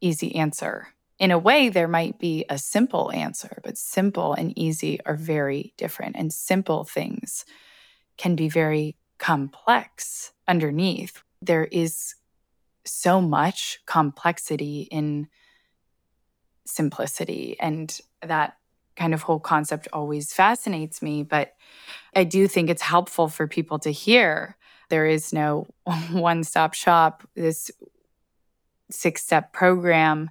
easy answer. In a way, there might be a simple answer, but simple and easy are very different. And simple things can be very complex underneath. There is so much complexity in simplicity, and that kind of whole concept always fascinates me. But I do think it's helpful for people to hear there is no one-stop shop, this six-step program.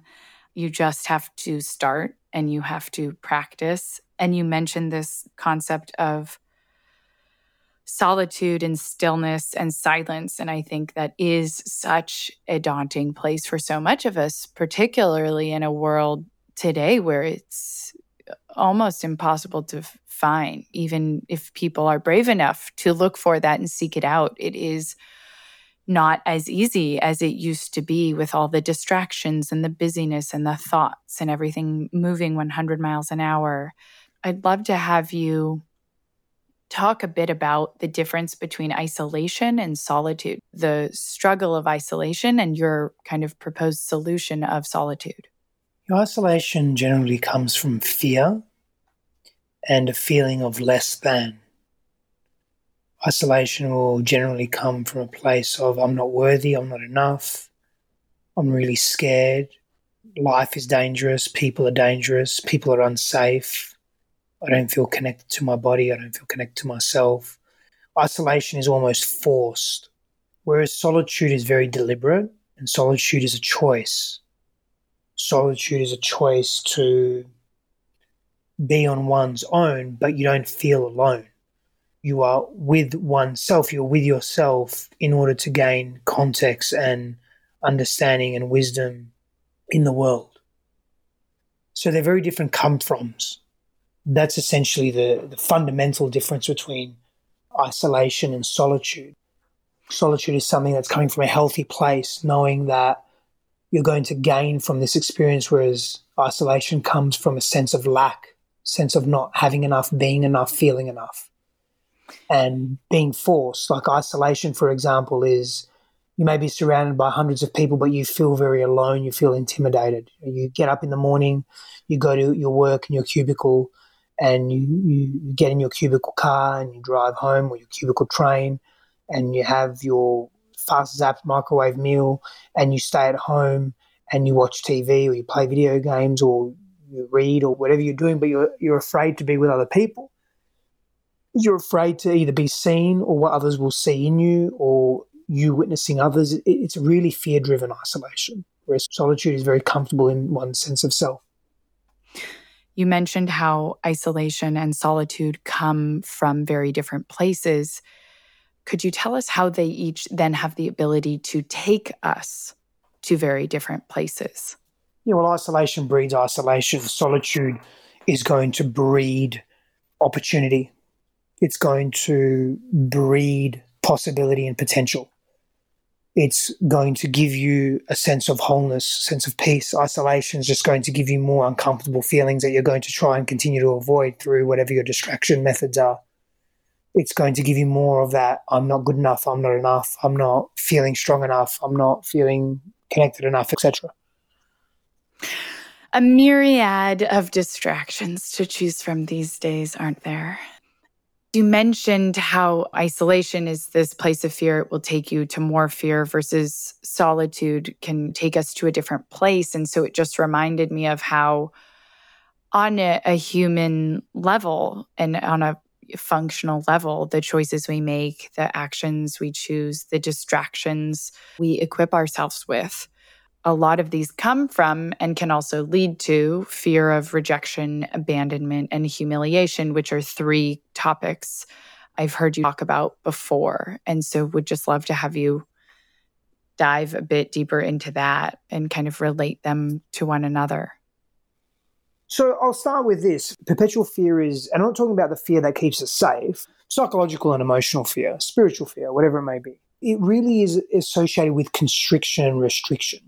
You just have to start and you have to practice. And you mentioned this concept of solitude and stillness and silence. And I think that is such a daunting place for so much of us, particularly in a world today where it's almost impossible to find. Even if people are brave enough to look for that and seek it out, it is not as easy as it used to be with all the distractions and the busyness and the thoughts and everything moving one hundred miles an hour. I'd love to have you talk a bit about the difference between isolation and solitude, the struggle of isolation and your kind of proposed solution of solitude. Your isolation generally comes from fear and a feeling of less than. Isolation will generally come from a place of I'm not worthy, I'm not enough, I'm really scared, life is dangerous, people are dangerous, people are unsafe, I don't feel connected to my body, I don't feel connected to myself. Isolation is almost forced, whereas solitude is very deliberate, and solitude is a choice. Solitude is a choice to be on one's own, but you don't feel alone. You are with oneself, you're with yourself in order to gain context and understanding and wisdom in the world. So they're very different come-froms. That's essentially the, the fundamental difference between isolation and solitude. Solitude is something that's coming from a healthy place, knowing that you're going to gain from this experience, whereas isolation comes from a sense of lack, sense of not having enough, being enough, feeling enough. And being forced, like isolation, for example, is you may be surrounded by hundreds of people, but you feel very alone, you feel intimidated. You get up in the morning, you go to your work in your cubicle, and you, you get in your cubicle car and you drive home, or your cubicle train, and you have your fast zap microwave meal, and you stay at home and you watch T V, or you play video games, or you read, or whatever you're doing, but you're, you're afraid to be with other people. You're afraid to either be seen, or what others will see in you, or you witnessing others. It's really fear-driven isolation, whereas solitude is very comfortable in one's sense of self. You mentioned how isolation and solitude come from very different places. Could you tell us how they each then have the ability to take us to very different places? Yeah, well, isolation breeds isolation. Solitude is going to breed opportunity. It's going to breed possibility and potential. it's going to give you a sense of wholeness, sense of peace. Isolation is just going to give you more uncomfortable feelings that you're going to try and continue to avoid through whatever your distraction methods are. It's going to give you more of that, I'm not good enough, I'm not enough, I'm not feeling strong enough, I'm not feeling connected enough, et cetera. A myriad of distractions to choose from these days, aren't there? You mentioned how isolation is this place of fear. It will take you to more fear versus solitude can take us to a different place. And so it just reminded me of how on a, a human level and on a functional level, the choices we make, the actions we choose, the distractions we equip ourselves with, a lot of these come from and can also lead to fear of rejection, abandonment, and humiliation, which are three topics I've heard you talk about before. And so would just love to have you dive a bit deeper into that and kind of relate them to one another. So I'll start with this. Perpetual fear is, and I'm not talking about the fear that keeps us safe, psychological and emotional fear, spiritual fear, whatever it may be. It really is associated with constriction and restriction.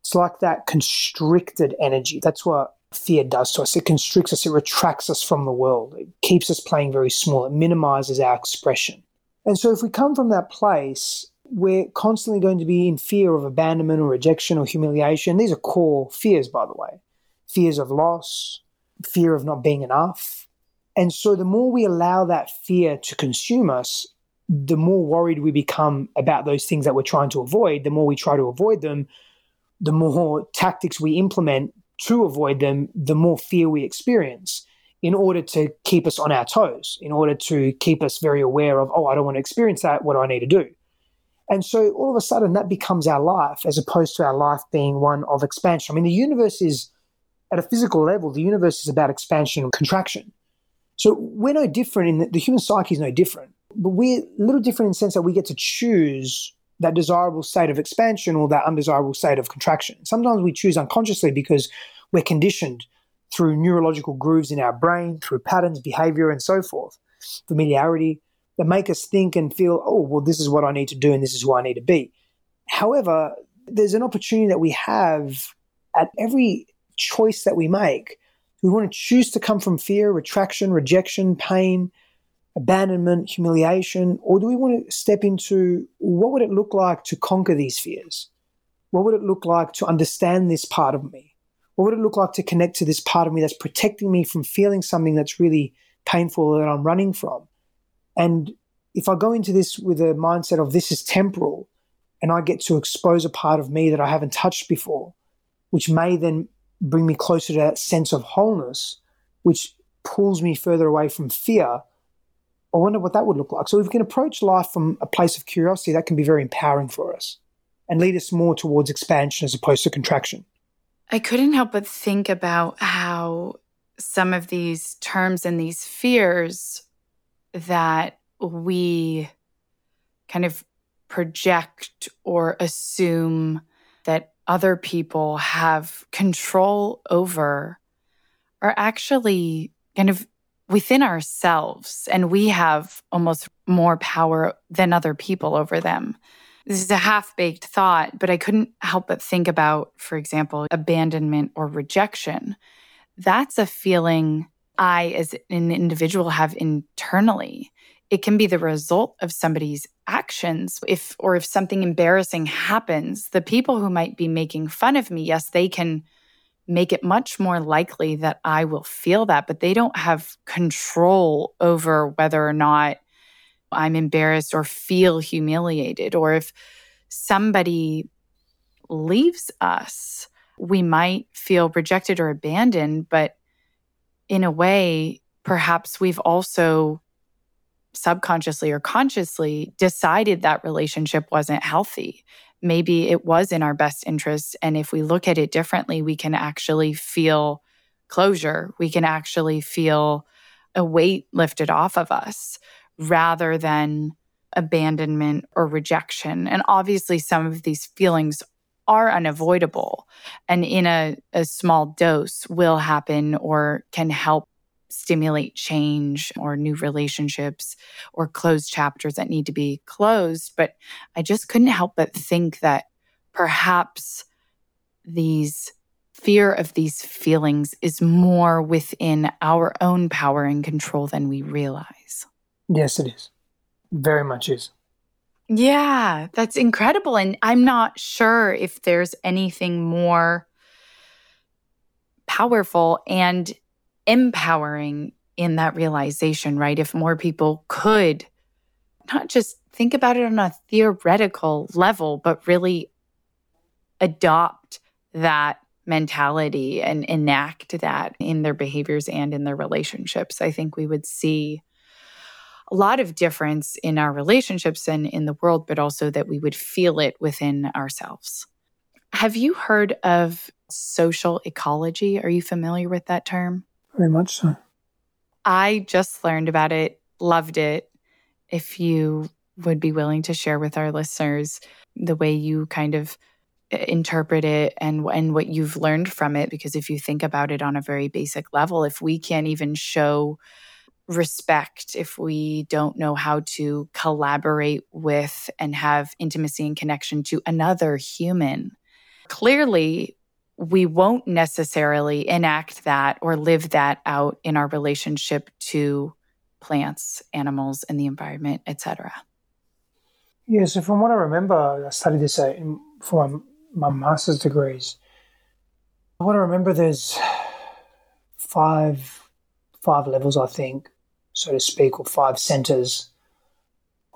It's like that constricted energy. That's what fear does to us. It constricts us. It retracts us from the world. It keeps us playing very small. It minimizes our expression. And so if we come from that place, we're constantly going to be in fear of abandonment or rejection or humiliation. These are core fears, by the way. Fears of loss, fear of not being enough. And so the more we allow that fear to consume us, the more worried we become about those things that we're trying to avoid. The more we try to avoid them, the more tactics we implement to avoid them, the more fear we experience in order to keep us on our toes, in order to keep us very aware of, oh, I don't want to experience that. What do I need to do? And so all of a sudden that becomes our life as opposed to our life being one of expansion. I mean, the universe is, at a physical level, the universe is about expansion and contraction. So we're no different in that the human psyche is no different, but we're a little different in the sense that we get to choose that desirable state of expansion or that undesirable state of contraction. Sometimes we choose unconsciously because we're conditioned through neurological grooves in our brain, through patterns, behavior, and so forth, familiarity, that make us think and feel, oh, well, this is what I need to do and this is who I need to be. However, there's an opportunity that we have at every choice that we make. We want to choose to come from fear, retraction, rejection, pain, abandonment, humiliation, or do we want to step into what would it look like to conquer these fears? What would it look like to understand this part of me? What would it look like to connect to this part of me that's protecting me from feeling something that's really painful that I'm running from? And if I go into this with a mindset of this is temporal and I get to expose a part of me that I haven't touched before, which may then bring me closer to that sense of wholeness, which pulls me further away from fear, I wonder what that would look like. So if we can approach life from a place of curiosity, that can be very empowering for us and lead us more towards expansion as opposed to contraction. I couldn't help but think about how some of these terms and these fears that we kind of project or assume that other people have control over are actually kind of within ourselves, and we have almost more power than other people over them. This is a half-baked thought, but I couldn't help but think about, for example, abandonment or rejection. That's a feeling I, as an individual, have internally. It can be the result of somebody's actions. If or if something embarrassing happens, the people who might be making fun of me, yes, they can make it much more likely that I will feel that, but they don't have control over whether or not I'm embarrassed or feel humiliated. Or if somebody leaves us, we might feel rejected or abandoned, but in a way, perhaps we've also subconsciously or consciously decided that relationship wasn't healthy. Maybe it was in our best interest. And if we look at it differently, we can actually feel closure. We can actually feel a weight lifted off of us rather than abandonment or rejection. And obviously, some of these feelings are unavoidable and in a, a small dose will happen or can help stimulate change or new relationships or close chapters that need to be closed. But I just couldn't help but think that perhaps these fear of these feelings is more within our own power and control than we realize. Yes, it is. Very much is. Yeah, that's incredible. And I'm not sure if there's anything more powerful and empowering in that realization, right? If more people could not just think about it on a theoretical level, but really adopt that mentality and enact that in their behaviors and in their relationships, I think we would see a lot of difference in our relationships and in the world, but also that we would feel it within ourselves. Have you heard of social ecology? Are you familiar with that term? Very much so. I just learned about it, loved it. If you would be willing to share with our listeners the way you kind of interpret it and, and what you've learned from it, because if you think about it on a very basic level, if we can't even show respect, if we don't know how to collaborate with and have intimacy and connection to another human, clearly we won't necessarily enact that or live that out in our relationship to plants, animals, and the environment, et cetera. Yeah, so from what I remember, I studied this for my, my master's degrees. What I remember, there's five, five levels, I think, so to speak, or five centers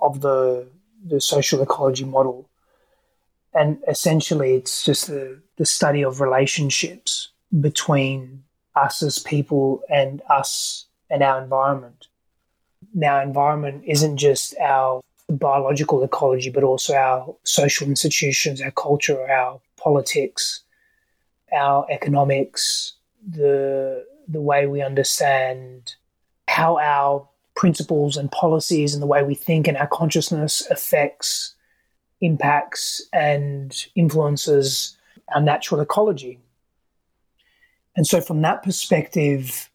of the the social ecology model. And essentially it's just the, the study of relationships between us as people and us and our environment. Now, environment isn't just our biological ecology, but also our social institutions, our culture, our politics, our economics, the the way we understand how our principles and policies and the way we think and our consciousness affects, impacts and influences our natural ecology. And so from that perspective,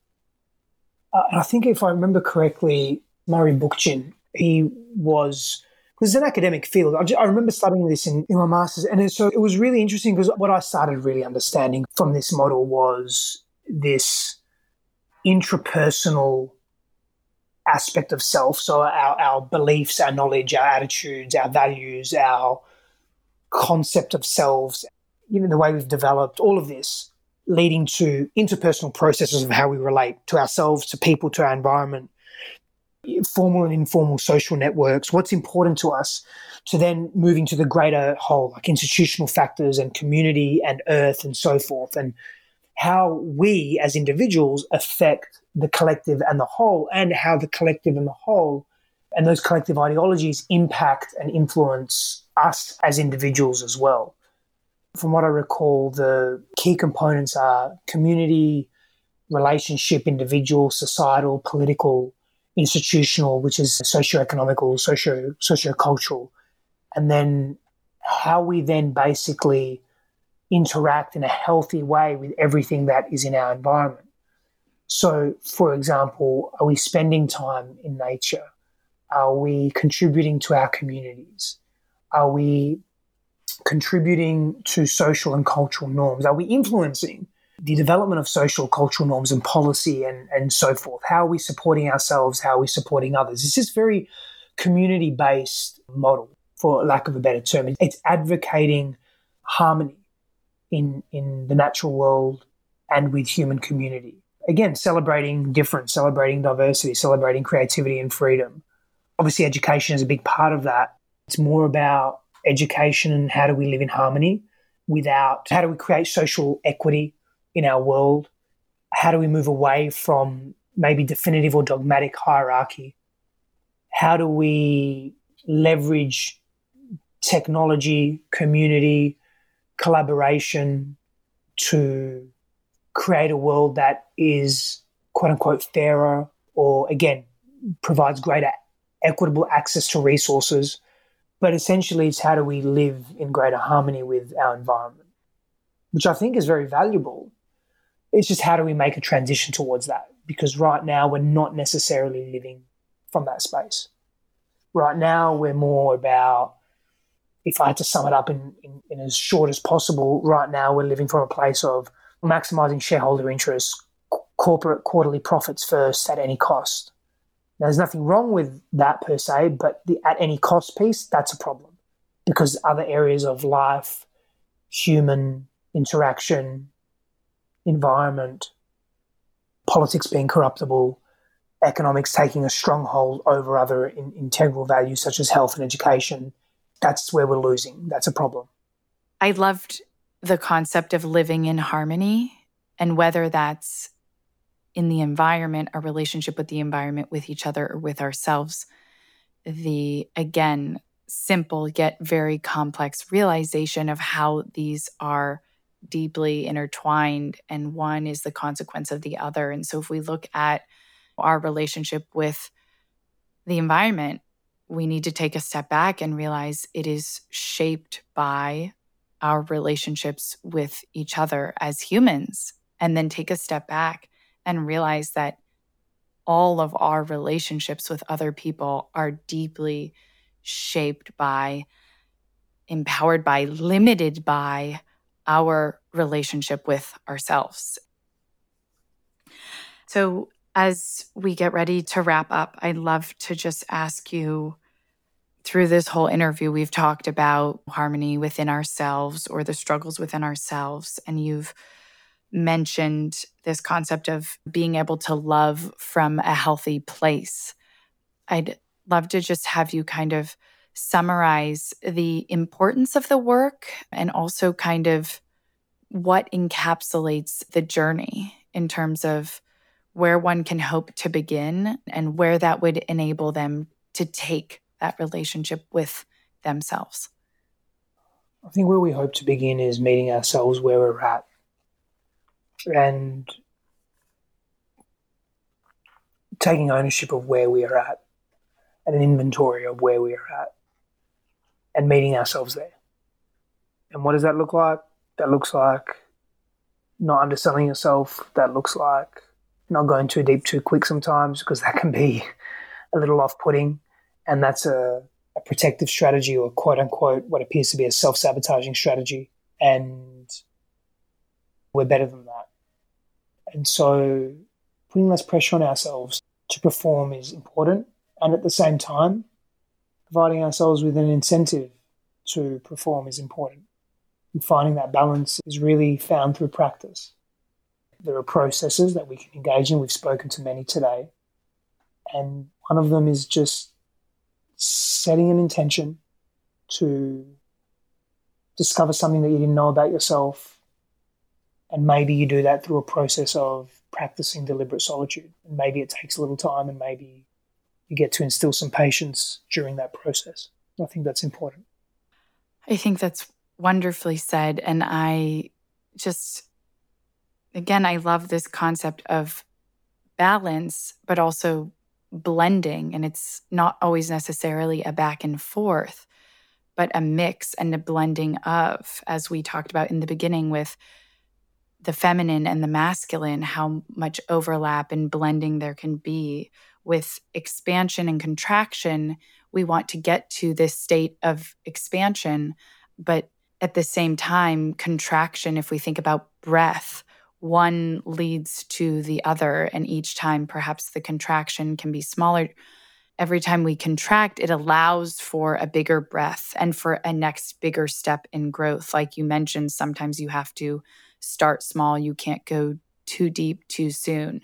uh, I think if I remember correctly, Murray Bookchin, he was, because it's an academic field. I, just, I remember studying this in, in my master's. And it, so it was really interesting because what I started really understanding from this model was this intrapersonal aspect of self, so our, our beliefs, our knowledge, our attitudes, our values, our concept of selves, even the way we've developed, all of this leading to interpersonal processes of how we relate to ourselves, to people, to our environment, formal and informal social networks, what's important to us, to then moving to the greater whole, like institutional factors and community and earth and so forth, and how we as individuals affect the collective and the whole, and how the collective and the whole and those collective ideologies impact and influence us as individuals as well. From what I recall, the key components are community, relationship, individual, societal, political, institutional, which is socioeconomical, socio sociocultural, and then how we then basically interact in a healthy way with everything that is in our environment. So, for example, are we spending time in nature? Are we contributing to our communities? Are we contributing to social and cultural norms? Are we influencing the development of social, cultural norms and policy and, and so forth? How are we supporting ourselves? How are we supporting others? It's this very community-based model, for lack of a better term. It's advocating harmony in in the natural world and with human community. Again, celebrating difference, celebrating diversity, celebrating creativity and freedom. Obviously, education is a big part of that. It's more about education and how do we live in harmony without, how do we create social equity in our world? How do we move away from maybe definitive or dogmatic hierarchy? How do we leverage technology, community, collaboration to create a world that is quote-unquote fairer, or again provides greater equitable access to resources? But essentially it's how do we live in greater harmony with our environment, which I think is very valuable. It's just how do we make a transition towards that? because right now we're not necessarily living from that space. Right now we're more about, if I had to sum it up in, in, in as short as possible, right now we're living from a place of maximising shareholder interests, c- corporate quarterly profits first at any cost. Now, there's nothing wrong with that per se, but the at any cost piece, that's a problem, because other areas of life, human interaction, environment, politics being corruptible, economics taking a stronghold over other in, integral values such as health and education, that's where we're losing. That's a problem. I loved the concept of living in harmony, and whether that's in the environment, our relationship with the environment, with each other, or with ourselves. The, again, simple yet very complex realization of how these are deeply intertwined, and one is the consequence of the other. And so if we look at our relationship with the environment, we need to take a step back and realize it is shaped by our relationships with each other as humans, and then take a step back and realize that all of our relationships with other people are deeply shaped by, empowered by, limited by our relationship with ourselves. So as we get ready to wrap up, I'd love to just ask you, through this whole interview, we've talked about harmony within ourselves or the struggles within ourselves. And you've mentioned this concept of being able to love from a healthy place. I'd love to just have you kind of summarize the importance of the work, and also kind of what encapsulates the journey in terms of where one can hope to begin and where that would enable them to take that relationship with themselves. I think where we hope to begin is meeting ourselves where we're at. And taking ownership of where we are at, and an inventory of where we are at, and meeting ourselves there. And what does that look like? That looks like not underselling yourself. That looks like not going too deep too quick sometimes, because that can be a little off-putting. And that's a, a protective strategy, or quote-unquote what appears to be a self-sabotaging strategy. And we're better than that. And so putting less pressure on ourselves to perform is important. And at the same time, providing ourselves with an incentive to perform is important. And finding that balance is really found through practice. There are processes that we can engage in. We've spoken to many today. And one of them is just setting an intention to discover something that you didn't know about yourself. And maybe you do that through a process of practicing deliberate solitude. And maybe it takes a little time, and maybe you get to instill some patience during that process. I think that's important. I think that's wonderfully said. And I just, again, I love this concept of balance, but also blending, and it's not always necessarily a back and forth, but a mix and a blending of, as we talked about in the beginning with the feminine and the masculine, how much overlap and blending there can be with expansion and contraction. We want to get to this state of expansion, but at the same time, contraction, if we think about breath, one leads to the other, and each time perhaps the contraction can be smaller. Every time we contract, it allows for a bigger breath and for a next bigger step in growth. Like you mentioned, sometimes you have to start small. You can't go too deep too soon.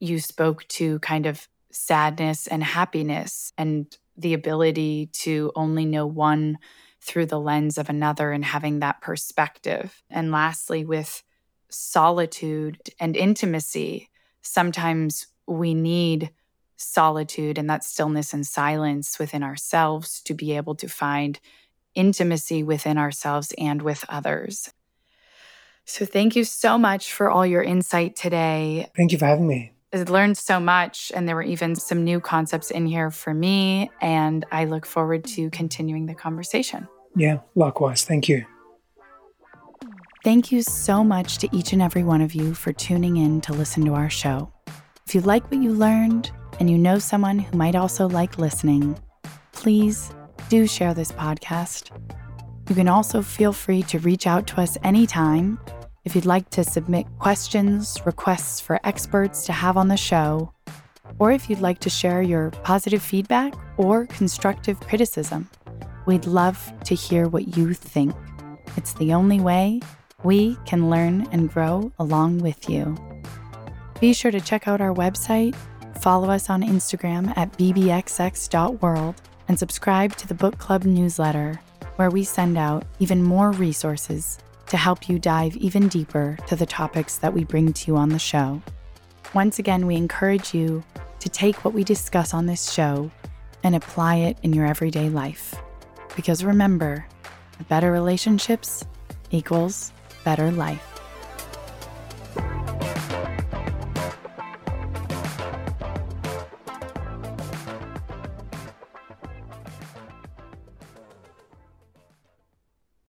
You spoke to kind of sadness and happiness, and the ability to only know one through the lens of another, and having that perspective. And lastly, with solitude and intimacy, sometimes we need solitude and that stillness and silence within ourselves to be able to find intimacy within ourselves and with others. So thank you so much for all your insight today. Thank you for having me. I learned so much, and there were even some new concepts in here for me, and I look forward to continuing the conversation. Yeah, likewise. Thank you. Thank you so much to each and every one of you for tuning in to listen to our show. If you like what you learned and you know someone who might also like listening, please do share this podcast. You can also feel free to reach out to us anytime if you'd like to submit questions, requests for experts to have on the show, or if you'd like to share your positive feedback or constructive criticism. We'd love to hear what you think. It's the only way we can learn and grow along with you. Be sure to check out our website, follow us on Instagram at b b x x dot world, and subscribe to the Book Club newsletter, where we send out even more resources to help you dive even deeper to the topics that we bring to you on the show. Once again, we encourage you to take what we discuss on this show and apply it in your everyday life. Because remember, better relationships equals better life.